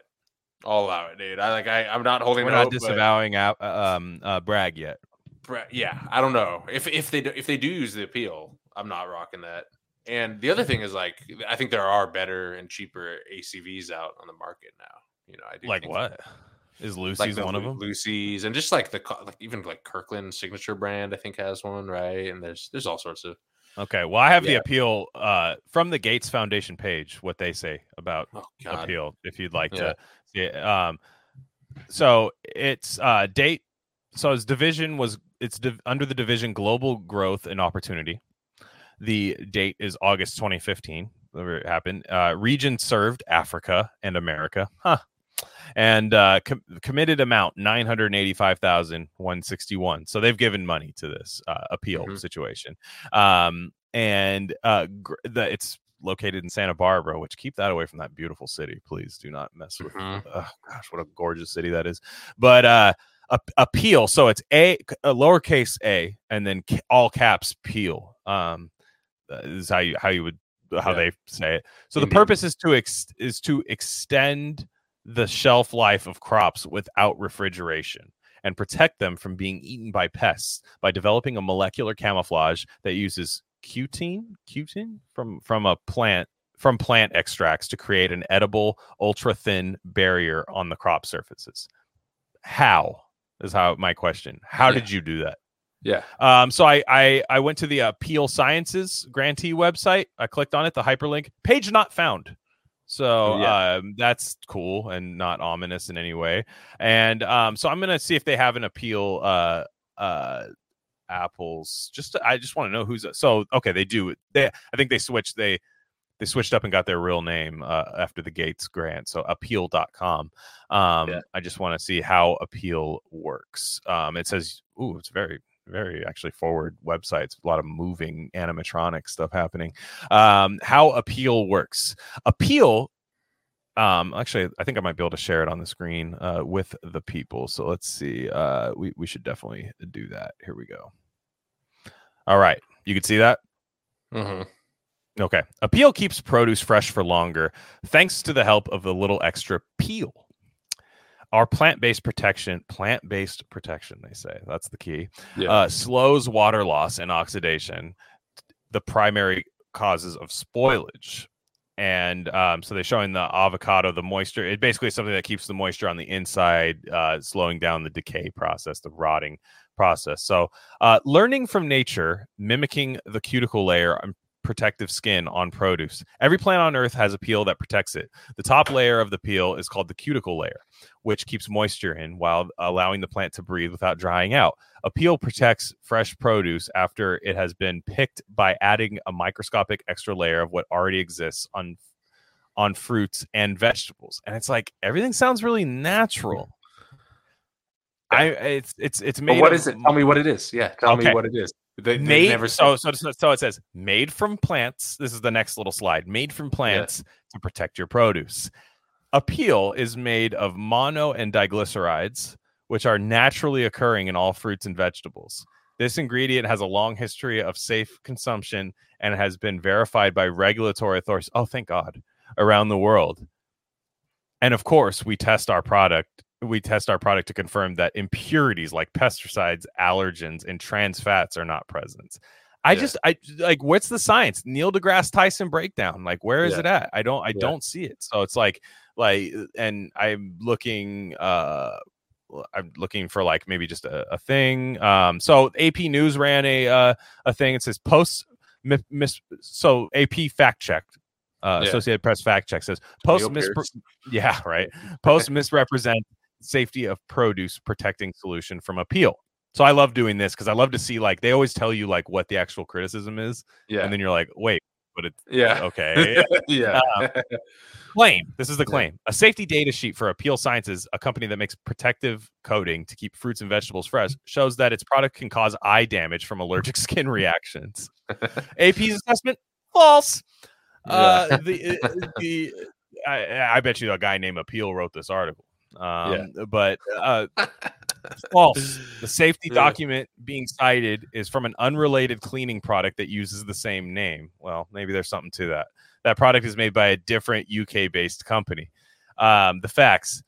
I'll allow it, dude. I like. I, I'm not holding. We're not hope, disavowing out, um, uh, Bragg yet. Bra- yeah, I don't know if if they do, if they do use the Appeal. I'm not rocking that. And the other thing is, like, I think there are better and cheaper A C Vs out on the market now. You know, I do like think what that. Is Lucy's like the, one of them? Lucy's, and just like the like even like Kirkland Signature brand, I think has one, right? And there's there's all sorts of. Okay, well, I have yeah. the appeal uh, from the Gates Foundation page. What they say about oh, appeal, if you'd like yeah. to. Yeah, um, so it's uh, date. So its division was it's div- under the division Global Growth and Opportunity. The date is August twenty fifteen. Whatever it happened. Uh, region served: Africa and America. Huh. And uh, com- committed amount nine hundred eighty-five thousand one hundred sixty-one. So they've given money to this uh, appeal mm-hmm. situation. Um, and uh, gr- the, it's located in Santa Barbara, which keep that away from that beautiful city. Please do not mess with. Mm-hmm. Oh, gosh, what a gorgeous city that is. But uh, a- appeal. So it's a, a lowercase a and then c- all caps peel. Um, is how you how you would how yeah. they say it. So Indian. The purpose is to ex- is to extend the shelf life of crops without refrigeration and protect them from being eaten by pests by developing a molecular camouflage that uses cutine, cutine from, from a plant from plant extracts to create an edible ultra thin barrier on the crop surfaces. How is how my question. How yeah. did you do that? Yeah. Um, so I, I, I went to the Appeal Sciences grantee website. I clicked on it, the hyperlink page not found. So yeah. um, that's cool and not ominous in any way. And um, so I'm going to see if they have an appeal uh, uh, apples. Just I just want to know who's. So, OK, they do. They I think they switched. They they switched up and got their real name uh, after the Gates grant. So appeal dot com. Um, yeah. I just want to see how appeal works. Um, it says, ooh, it's very, very actually forward websites, a lot of moving animatronic stuff happening. Um, how appeal works. Appeal, um, actually, I think I might be able to share it on the screen uh, with the people. So let's see. Uh, we, we should definitely do that. Here we go. All right. You can see that? Mm-hmm. Okay. Appeal keeps produce fresh for longer thanks to the help of a little extra peel. Our plant-based protection, plant-based protection, they say, that's the key, yeah. uh, slows water loss and oxidation, the primary causes of spoilage. And um, so they're showing the avocado, the moisture. It basically is something that keeps the moisture on the inside, uh, slowing down the decay process, the rotting process. So uh, learning from nature, mimicking the cuticle layer and protective skin on produce. Every plant on earth has a peel that protects it. The top layer of the peel is called the cuticle layer, which keeps moisture in while allowing the plant to breathe without drying out. A peel protects fresh produce after it has been picked by adding a microscopic extra layer of what already exists on on fruits and vegetables. And it's like everything sounds really natural. I it's it's it's made. But what of, is it? Tell me what it is. Yeah, tell okay. me what it is. They, made, never so, so so it says made from plants. This is the next little slide. Made from plants yeah. to protect your produce. Appeal is made of mono and diglycerides, which are naturally occurring in all fruits and vegetables. This ingredient has a long history of safe consumption and has been verified by regulatory authorities. Oh, thank God, around the world. And of course, we test our product. We test our product to confirm that impurities like pesticides, allergens, and trans fats are not present. I yeah. just, I like, what's the science? Neil deGrasse Tyson breakdown. Like, where is yeah. it at? I don't, I yeah. don't see it. So it's like, like, and I'm looking, uh, I'm looking for like maybe just a, a thing. Um, so A P News ran a, uh, a thing. It says post, mis- mis- so A P fact checked. Uh, yeah. Associated Press fact check says post mispre- yeah, right. Post misrepresent. Safety of produce protecting solution from appeal. So I love doing this because I love to see like they always tell you like what the actual criticism is, yeah, and then you're like, wait, but it's yeah, okay, yeah. Um, claim this is the claim: a safety data sheet for Appeal Sciences, a company that makes protective coating to keep fruits and vegetables fresh, shows that its product can cause eye damage from allergic skin reactions. A P's assessment false. Yeah. Uh, the the I, I bet you a guy named Appeal wrote this article. Um, yeah. But uh, false. The safety yeah. document being cited is from an unrelated cleaning product that uses the same name. Well, maybe there's something to that. That product is made by a different U K-based company. Um, the facts: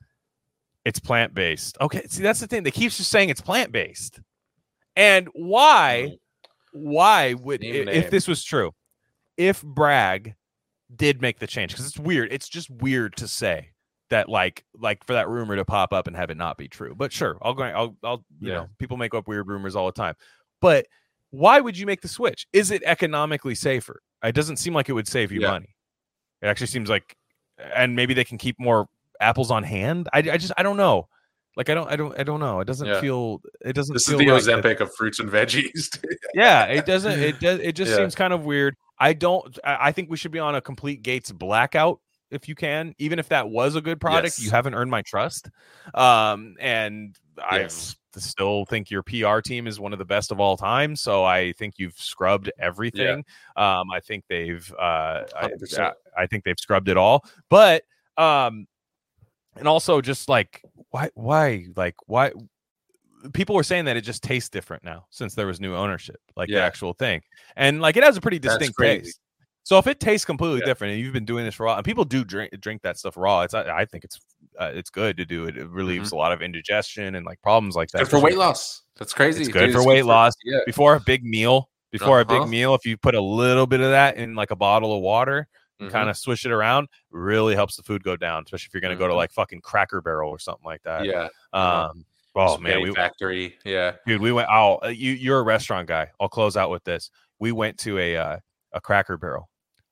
it's plant-based. Okay, see that's the thing. They keep just saying it's plant-based, and why? Why would same if name. This was true? if Bragg did make the change, because it's weird. It's just weird to say that, like, like for that rumor to pop up and have it not be true. But sure, I'll go. I'll, I'll you yeah. know, people make up weird rumors all the time. But why would you make the switch? Is it economically safer? It doesn't seem like it would save you yeah. money. It actually seems like, and maybe they can keep more apples on hand. I, I just, I don't know. Like, I don't, I don't, I don't know. It doesn't yeah. feel, it doesn't this feel This is the right Ozempic of fruits and veggies. yeah. It doesn't, it does, it just yeah. seems kind of weird. I don't, I think we should be on a complete Gates blackout if you can, even if that was a good product, yes. you haven't earned my trust. Um, and yes. I still think your P R team is one of the best of all time. So I think you've scrubbed everything. Yeah. Um, I think they've, uh, I, I think they've scrubbed it all, but, um, and also just like, why, why, like, why people were saying that it just tastes different now since there was new ownership, like yeah. the actual thing. And like, it has a pretty distinct taste. So if it tastes completely yeah. different and you've been doing this raw, and people do drink, drink that stuff raw. It's, I, I think it's, uh, it's good to do it. It relieves mm-hmm. a lot of indigestion and like problems like that. Good for weight loss. That's crazy. It's good Dude, for it's weight good loss for, yeah. before a big meal, before uh-huh. a big meal. If you put a little bit of that in like a bottle of water, Mm-hmm. kind of swish it around, really helps the food go down, especially if you're going to mm-hmm. go to like fucking Cracker Barrel or something like that. Yeah. Um. Oh man, we factory. Yeah, dude, we went out. You you're a restaurant guy. I'll close out with this. We went to a uh, a Cracker Barrel.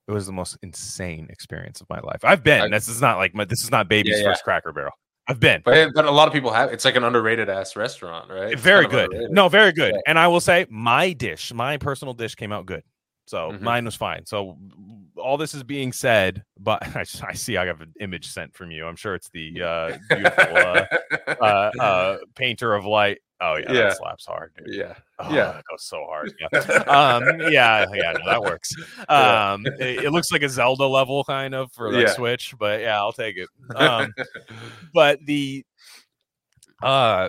It was the most insane experience of my life. I've been. I, this is not like my. This is not baby's yeah, yeah. first Cracker Barrel. I've been, but, but a lot of people have. It's like an underrated ass restaurant, right? It's very good. Underrated. No, very good. Yeah. And I will say, my dish, my personal dish, came out good. So mm-hmm. mine was fine. So all this is being said, but I, I see I have an image sent from you. I'm sure it's the uh, beautiful uh, uh, uh, painter of light. Oh yeah, yeah. That slaps hard, dude. Yeah, oh, yeah, that goes so hard. Yeah, um, yeah, yeah, no, that works. Um, it, it looks like a Zelda level kind of for the yeah. Switch, but yeah, I'll take it. Um, but the uh.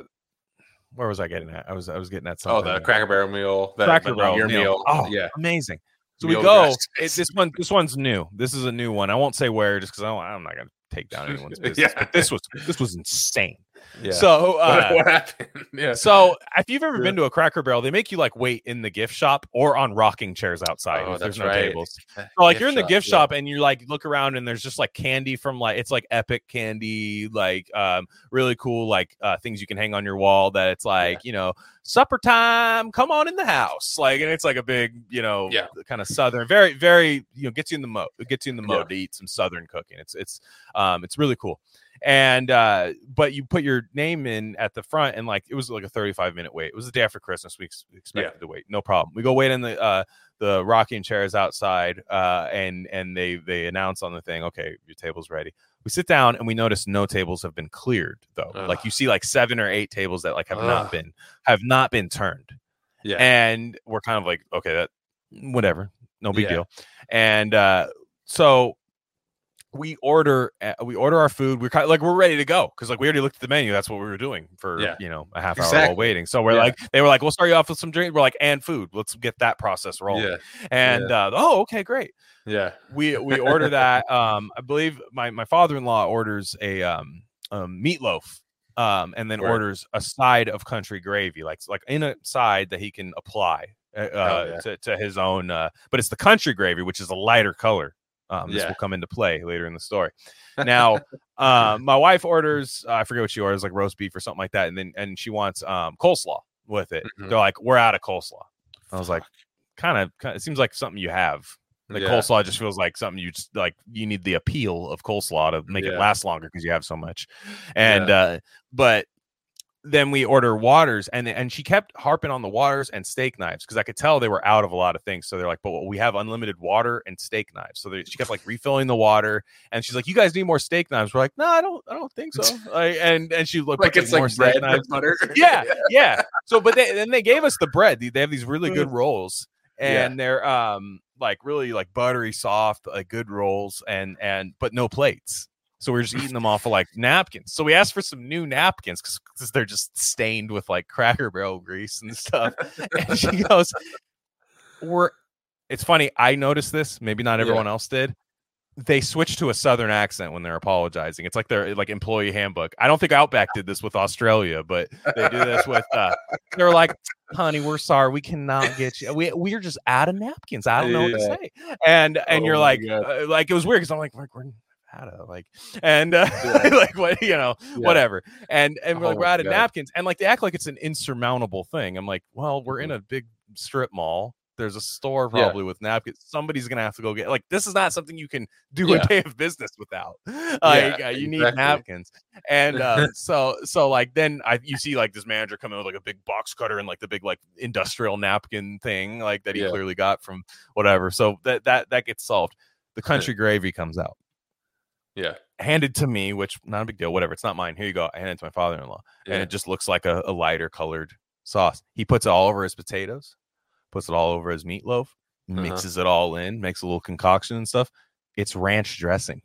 Where was I getting at? I was I was getting at something. Oh, the Cracker Barrel meal. The, Cracker Barrel meal. meal. Oh, yeah, amazing. So meal we go. It, this one, this one's new. This is a new one. I won't say where, just because I'm not going to take down anyone's business. yeah. But this was this was insane. Yeah. So uh, what, what happened? Yeah. So if you've ever yeah. been to a Cracker Barrel, they make you like wait in the gift shop or on rocking chairs outside. Oh, there's no right. tables. So like gift you're in the shop, gift yeah. shop and you like look around and there's just like candy from like it's like epic candy, like um really cool like uh things you can hang on your wall that it's like, yeah. you know, supper time, come on in the house. Like and it's like a big, you know, yeah. kind of southern, very very, you know, gets you in the mode. It gets you in the mode yeah. to eat some southern cooking. It's it's um it's really cool. And uh but you put your name in at the front and like it was like a thirty-five minute wait. It was the day after Christmas. We ex- expected yeah. to wait, no problem. We go wait in the uh the rocking chairs outside uh and and they they announce on the thing, okay, your table's ready. We sit down and we notice no tables have been cleared though. Ugh. Like you see like seven or eight tables that like have Ugh. not been have not been turned. Yeah. And we're kind of like, okay, that whatever, no big yeah. deal. And uh so we order we order our food. We're kind of like we're ready to go because like we already looked at the menu. That's what we were doing for yeah. you know a half hour exactly. while waiting. So we're yeah. like they were like we'll start you off with some drink. We're like and food. Let's get that process rolling. Yeah. And yeah. Uh, oh okay great. Yeah. We we order that. um, I believe my my father-in-law orders a um, um meatloaf. Um, and then right. orders a side of country gravy, like like in a side that he can apply uh, oh, yeah. to to his own. Uh, but it's the country gravy, which is a lighter color. Um, this yeah. will come into play later in the story. Now, um, my wife orders, uh, I forget what she orders, like roast beef or something like that. And then, and she wants um, coleslaw with it. Mm-hmm. They're like, we're out of coleslaw. I was like, kind of, it seems like something you have. Like yeah. coleslaw just feels like something you just like, you need the appeal of coleslaw to make yeah. it last longer because you have so much. And, yeah. uh, but then we order waters and, and she kept harping on the waters and steak knives. Cause I could tell they were out of a lot of things. So they're like, but we have unlimited water and steak knives. So they, she kept like refilling the water and she's like, you guys need more steak knives. We're like, no, I don't, I don't think so. Like, and, and she looked like, like it's more like bread and butter. Yeah. Yeah. So, but they, then they gave us the bread. They have these really good rolls and yeah. they're, um, like really like buttery, soft, like good rolls and, and, but no plates. So we're just eating them off of like napkins. So we asked for some new napkins because they're just stained with like Cracker Barrel grease and stuff. And she goes, "We're." It's funny. I noticed this. Maybe not everyone yeah. else did. they switch to a Southern accent when they're apologizing. It's like their like employee handbook. I don't think Outback did this with Australia, but they do this with. Uh, they're like, "Honey, we're sorry, we cannot get you. We we're just out of napkins. I don't know yeah. what to say." And and oh you're like, uh, like it was weird because I'm like, like we're out of like, and uh, yeah. like what you know, yeah. whatever. And and we're oh like we're out of napkins, and like they act like it's an insurmountable thing. I'm like, well, we're in a big strip mall. There's a store probably yeah. with napkins. Somebody's gonna have to go get. Like this is not something you can do yeah. a day of business without. Like yeah, uh, you exactly. need napkins. And uh, so so like then I you see like this manager come in with like a big box cutter and like the big like industrial napkin thing like that he yeah. clearly got from whatever. So that that that gets solved. The country yeah. gravy comes out. Yeah, handed to me, which not a big deal. Whatever, it's not mine. Here you go. I handed it to my father-in-law, yeah. and it just looks like a, a lighter colored sauce. He puts it all over his potatoes. Puts it all over his meatloaf, mixes uh-huh. it all in, makes a little concoction and stuff. It's ranch dressing.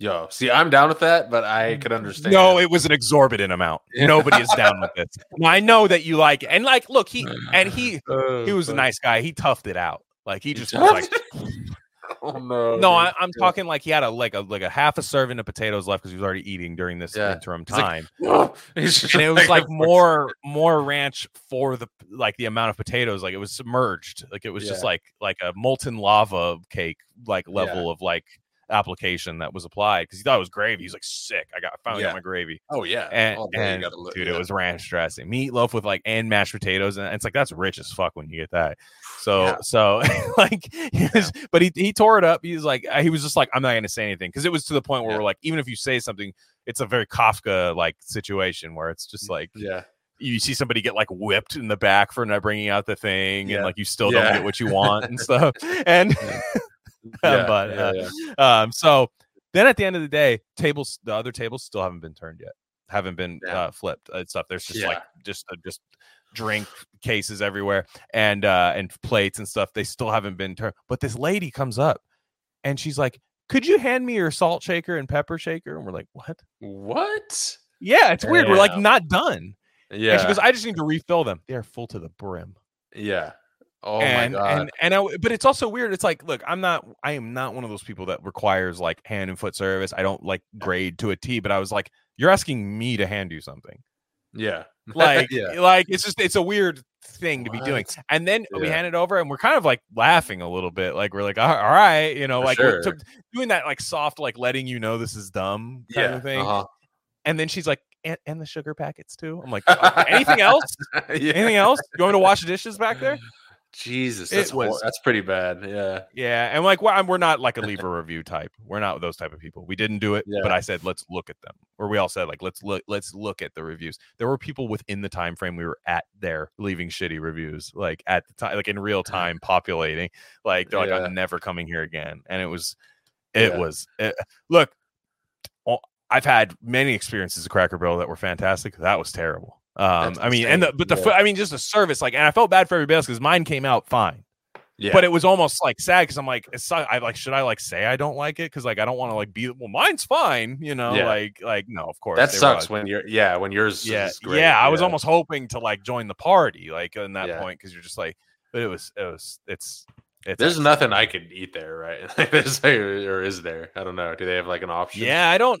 Yo, see, I'm down with that, but I could understand. No, it was an exorbitant amount. Nobody is down with this. I know that you like it. And like, look, he and he uh, he was a nice guy. He toughed it out. Like he just was like oh, no, no I, I'm talking like he had a like a like a half a serving of potatoes left because he was already eating during this yeah. interim time. Like, and it was like more more ranch for the like the amount of potatoes. Like it was submerged. Like it was yeah. just like like a molten lava cake like level yeah. of like application that was applied because he thought it was gravy. He's like sick. I got I finally yeah. got my gravy. Oh yeah, and, oh, man, and look, dude, yeah. it was ranch dressing, meatloaf with like and mashed potatoes, and it's like that's rich as fuck when you get that. So yeah. so like, he was, yeah. but he he tore it up. He's like he was just like I'm not gonna say anything because it was to the point where yeah. we're like even if you say something, it's a very Kafka like situation where it's just like yeah. you see somebody get like whipped in the back for not bringing out the thing, yeah. and like you still yeah. don't get what you want and stuff, and. Yeah. Yeah, but uh, yeah, yeah. um so then at the end of the day tables the other tables still haven't been turned yet haven't been yeah. uh flipped and stuff. There's just yeah. like just uh, just drink cases everywhere and uh and plates and stuff. They still haven't been turned, but this lady comes up and she's like, could you hand me your salt shaker and pepper shaker? And we're like, what what yeah it's weird yeah. we're like not done yeah and she goes, I just need to refill them. They're full to the brim. yeah Oh and, my god! And and I, but it's also weird. It's like, look, I'm not, I am not one of those people that requires like hand and foot service. I don't like grade to a T. But I was like, you're asking me to hand you something. Yeah, like, yeah. like it's just, it's a weird thing to what? be doing. And then yeah. we hand it over, and we're kind of like laughing a little bit. Like we're like, all, all right, you know, For like sure. t- doing that like soft, like letting you know this is dumb kind yeah. of thing. Uh-huh. And then she's like. And, and the sugar packets too. I'm like, okay, anything else? yeah. Anything else? You want to wash the dishes back there? Jesus, that's, was, that's pretty bad. Yeah, yeah, and like, well, I'm, we're not like a leave a review type. We're not those type of people. We didn't do it, yeah. but I said let's look at them, or we all said like let's look, let's look at the reviews. There were people within the time frame we were at there leaving shitty reviews, like at the time, like in real time, populating. Like they're like, yeah. I'm never coming here again, and it was, it yeah. was. It, look, I've had many experiences at Cracker Barrel that were fantastic. That was terrible. Um, That's I mean, insane. and the, but the, yeah. I mean, just the service, like, and I felt bad for everybody else because mine came out fine, yeah. but it was almost like sad because I'm like, it's not, I like, should I like say I don't like it because like I don't want to like be well, mine's fine, you know, yeah. like, like no, of course that sucks were, like, when you're, yeah, when yours, yeah, is great. yeah, I yeah. was almost hoping to like join the party, like, in that yeah. point because you're just like, but it was, it was, it's, it's there's actually, nothing I could eat there, right? There's, or is there? I don't know. Do they have like an option? Yeah, I don't.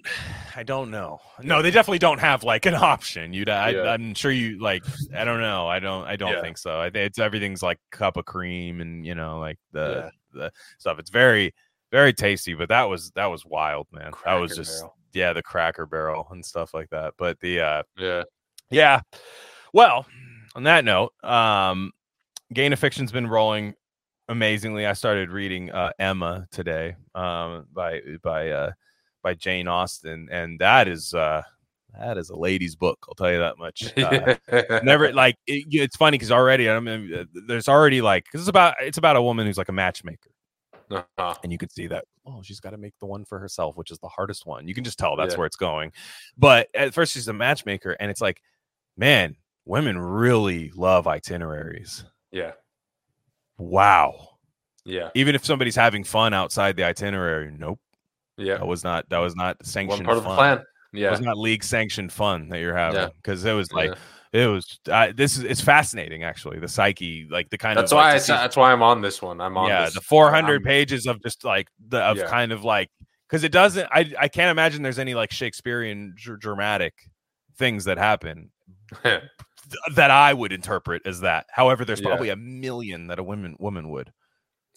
I don't know. No, they definitely don't have like an option. You'd, I, yeah. I'm sure you like. I don't know. I don't. I don't yeah. think so. It's everything's like cup of cream and you know like the yeah. the stuff. It's very very tasty, but that was that was wild, man. Cracker that was just barrel. yeah, the Cracker Barrel and stuff like that. But the uh, yeah yeah. Well, on that note, um, Gain of Fiction's been rolling. Amazingly, I started reading uh, Emma today um, by by uh, by Jane Austen, and that is uh, that is a lady's book. I'll tell you that much. Uh, never like it, it's funny because already I mean, there's already like because it's about it's about a woman who's like a matchmaker, uh-huh. and you can see that oh she's got to make the one for herself, which is the hardest one. You can just tell that's yeah. where it's going. But at first she's a matchmaker, and it's like, man, women really love itineraries. Yeah. Wow. Yeah. Even if somebody's having fun outside the itinerary, nope. Yeah. That was not that was not sanctioned. One part fun. of the plan. Yeah. It was not league sanctioned fun that you're having because yeah. it was like, yeah. it was uh, this is it's fascinating, actually, the psyche, like the kind that's of why like, I, that's why I'm on this one. I'm on yeah this. the four hundred I'm, pages of just like the of yeah. kind of like, because it doesn't I I can't imagine there's any like Shakespearean dr- dramatic things that happen that I would interpret as that. However, there's yeah. probably a million that a woman woman would.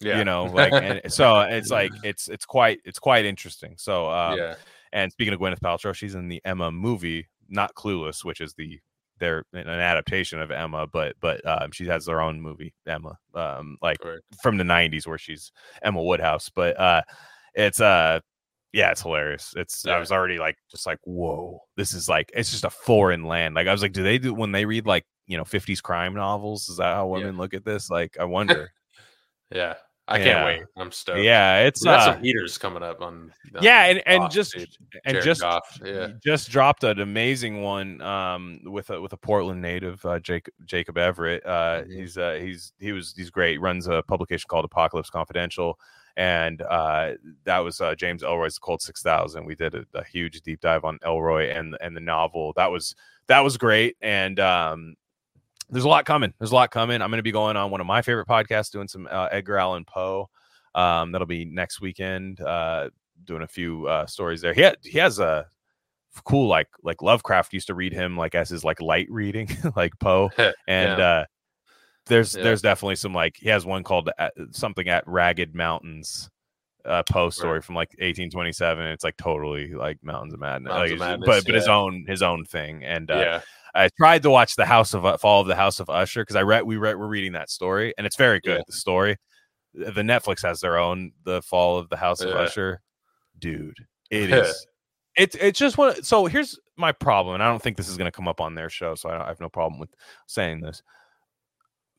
Yeah. You know, like, and so it's like it's it's quite it's quite interesting. So um, yeah. And speaking of Gwyneth Paltrow, she's in the Emma movie, not Clueless, which is the they're an adaptation of Emma, but but um, she has her own movie, Emma, um, like right. from the nineties, where she's Emma Woodhouse. But uh, it's uh yeah, it's hilarious. It's yeah. I was already like just like, whoa, this is like it's just a foreign land. Like I was like, do they do when they read like, you know, fifties crime novels? Is that how women yeah. look at this? Like, I wonder. yeah. I yeah. can't wait. I'm stoked. Yeah, it's we got uh, some heaters coming up on. on yeah, and, and Goff, just dude. and Jared just Goff, yeah. just dropped an amazing one um, with a with a Portland native, uh, Jacob Jacob Everett. Uh, mm-hmm. He's uh, he's he was he's great. Runs a publication called Apocalypse Confidential, and uh, that was uh, James Ellroy's The Cold six thousand. We did a, a huge deep dive on Ellroy and and the novel. That was that was great, and. Um, There's a lot coming. There's a lot coming. I'm going to be going on one of my favorite podcasts, doing some uh, Edgar Allan Poe. Um, that'll be next weekend. Uh, doing a few uh, stories there. He ha- he has a cool like like Lovecraft used to read him like as his like light reading like Poe. And yeah. uh, there's yeah. there's definitely some like he has one called uh, something at Ragged Mountains. Uh, Poe story right. from like eighteen twenty-seven. It's like totally like Mountains of Madness, Mountains like, of Madness but but yeah. his own his own thing. And uh, yeah. I tried to watch the House of uh, Fall of the House of Usher because I read we read we're reading that story and it's very good. Yeah. The story, the Netflix has their own The Fall of the House yeah. of Usher, dude. It is it's it's just one. So here's my problem, and I don't think this is going to come up on their show, so I, I have no problem with saying this.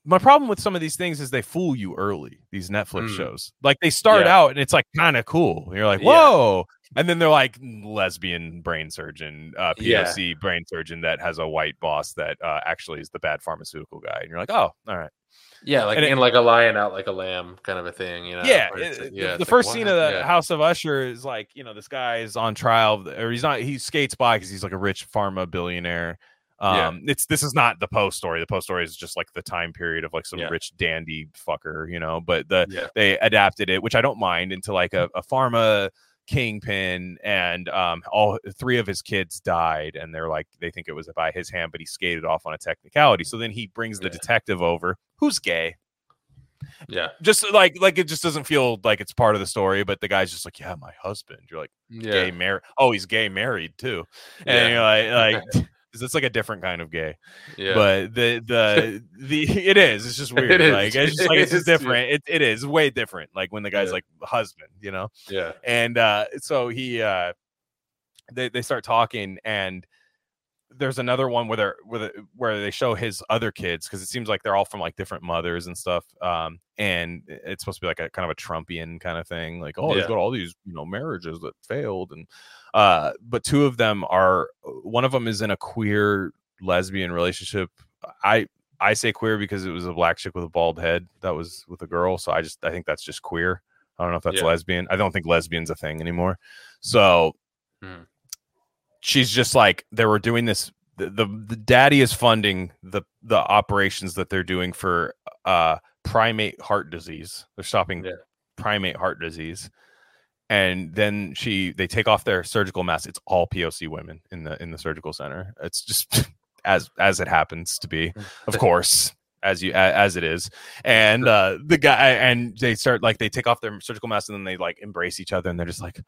My problem with some of these things is they fool you early. These Netflix mm. shows, like they start yeah. out and it's like kind of cool. And you're like, whoa. Yeah. And then they're like lesbian brain surgeon, uh, P O C yeah. brain surgeon that has a white boss that uh, actually is the bad pharmaceutical guy. And you're like, oh, all right. Yeah. Like, and, and it, like a lion out like a lamb kind of a thing. You know? Yeah. It, yeah the first like, scene wow. of the yeah. House of Usher is like, you know, this guy is on trial or he's not, he skates by because he's like a rich pharma billionaire. Um, yeah. it's this is not the Poe story. The Poe story is just like the time period of like some yeah. rich dandy fucker, you know. But the yeah. they adapted it, which I don't mind, into like a, a pharma kingpin, and um, all three of his kids died, and they're like they think it was by his hand, but he skated off on a technicality. So then he brings the yeah. detective over, who's gay. Yeah, just like like it just doesn't feel like it's part of the story, but the guy's just like, yeah, my husband. You're like, yeah. gay married. Oh, he's gay married too, and yeah. you're like like. It's like a different kind of gay, yeah. But the the the it is. It's just weird. It like it's just like it's just different. It it is way different. Like when the guy's yeah. like husband, you know. Yeah. And uh, so he uh, they they start talking, and there's another one where they're where the, where they show his other kids because it seems like they're all from like different mothers and stuff. Um, and it's supposed to be like a kind of a Trumpian kind of thing. Like oh, yeah. they've got all these you know marriages that failed and. Uh, but two of them are, one of them is in a queer lesbian relationship. I, I say queer because it was a black chick with a bald head that was with a girl. So I just, I think that's just queer. I don't know if that's yeah. lesbian. I don't think lesbian's a thing anymore. So mm. she's just like, they were doing this. The, the, the daddy is funding the, the operations that they're doing for, uh, primate heart disease. They're stopping yeah. primate heart disease. And then she, they take off their surgical masks. It's all P O C women in the in the surgical center. It's just as as it happens to be, of course, as you as it is. And uh, the guy, and they start like they take off their surgical masks, and then they like embrace each other, and they're just like,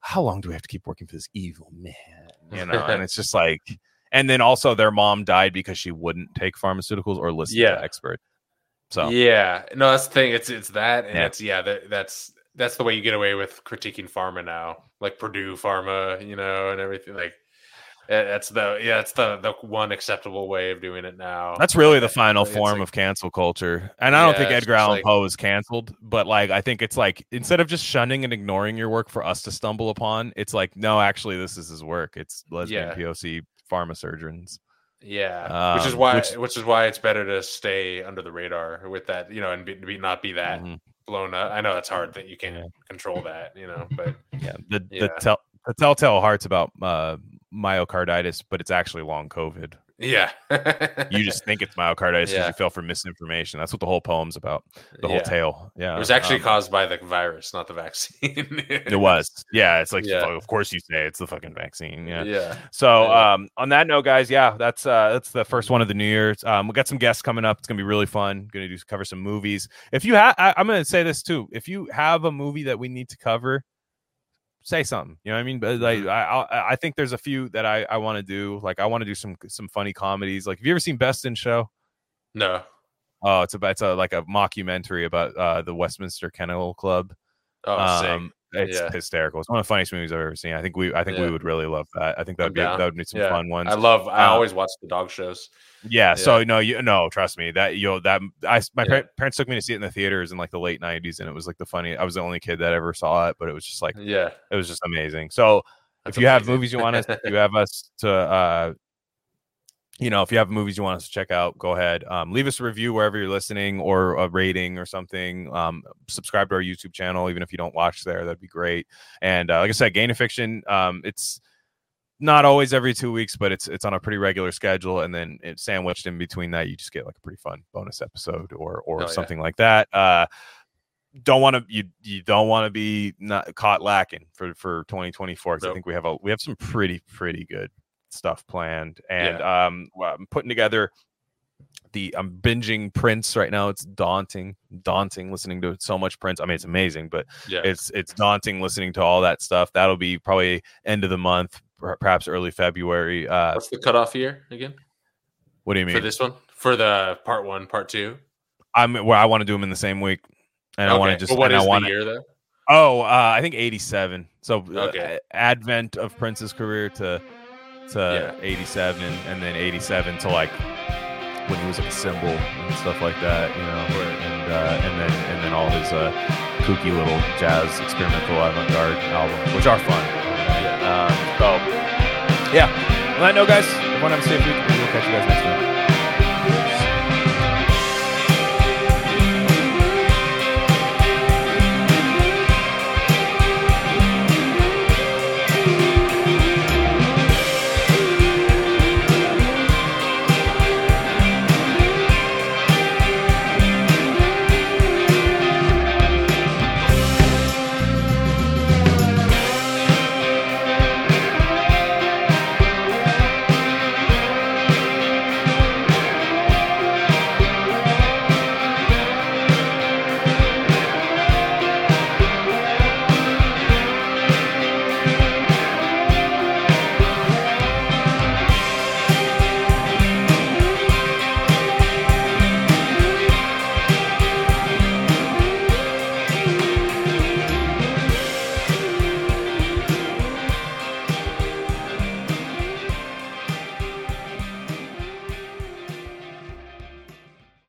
"How long do we have to keep working for this evil man?" You know, and it's just like, and then also their mom died because she wouldn't take pharmaceuticals or listen yeah. to experts. So yeah, no, that's the thing. It's it's that, and yeah. it's yeah, that, that's. That's the way you get away with critiquing pharma now, like Purdue Pharma, you know, and everything. Like that's the yeah, that's the the one acceptable way of doing it now. That's really the final it's form like, of cancel culture. And I don't yeah, think Edgar Allan like, Poe is canceled, but like I think it's like instead of just shunning and ignoring your work for us to stumble upon, it's like no, actually this is his work. It's lesbian yeah. P O C pharma surgeons. Yeah, um, which is why which, which is why it's better to stay under the radar with that, you know, and be, be not be that. Mm-hmm. blown up. I know that's hard that you can't yeah. control that, you know, but yeah, the, yeah. the, tell, the telltale heart's about uh, myocarditis, but it's actually long COVID. Yeah. You just think it's myocarditis because yeah. you fell for misinformation. That's what the whole poem's about. The yeah. whole tale. Yeah. It was actually um, caused by the virus, not the vaccine. It was. Yeah. It's like, yeah. of course you say it's the fucking vaccine. Yeah. Yeah. So yeah. Um, on that note, guys, yeah, that's uh, that's the first one of the New Year's. Um, we got some guests coming up. It's gonna be really fun. Gonna do cover some movies. If you have, I'm gonna say this too. If you have a movie that we need to cover, say something, you know what I mean? But like, I I, I think there's a few that I, I want to do. Like, I want to do some some funny comedies. Like, have you ever seen Best in Show? No. Oh, it's about it's a, like a mockumentary about uh, the Westminster Kennel Club. Oh, um, sick. It's yeah. hysterical. It's one of the funniest movies I've ever seen. I think we I think yeah. we would really love that. I think that'd be that would be some yeah. fun ones. I love. I um, always watch the dog shows. Yeah, yeah. So no, you no, trust me that you know that I my yeah. par- parents took me to see it in the theaters in like the late nineties, and it was like the funny. I was the only kid that ever saw it, but it was just like yeah, it was just amazing. So That's if you amazing. have movies you want us, you have us to, uh, you know, if you have movies you want us to check out, go ahead, um, leave us a review wherever you're listening or a rating or something. Um, subscribe to our YouTube channel, even if you don't watch there, that'd be great. And uh, like I said, Gain of Fiction, um, it's. Not always every two weeks, but it's it's on a pretty regular schedule, and then it's sandwiched in between that. You just get like a pretty fun bonus episode or or oh, something yeah. like that. Uh, don't want to you you don't want to be not caught lacking for for twenty twenty-four. Nope. I think we have a we have some pretty pretty good stuff planned, and yeah. um, well, I'm putting together the I'm binging Prince right now. It's daunting, daunting listening to so much Prince. I mean, it's amazing, but yeah. it's it's daunting listening to all that stuff. That'll be probably end of the month. Perhaps early February. Uh, What's the cutoff year again? What do you mean for this one? For the part one, part two. I'm where well, I want to do them in the same week, and okay. I want to just. Well, what is I wanna, the year though? Oh, uh, I think eighty-seven. So okay. uh, advent of Prince's career to to yeah. eighty-seven, and then eighty-seven to like when he was like a cymbal and stuff like that, you know, where, and uh, and then and then all his uh, kooky little jazz experimental avant-garde albums, which are fun. Um, so, yeah. On that note, guys, everyone have a safe week. We'll catch you guys next time.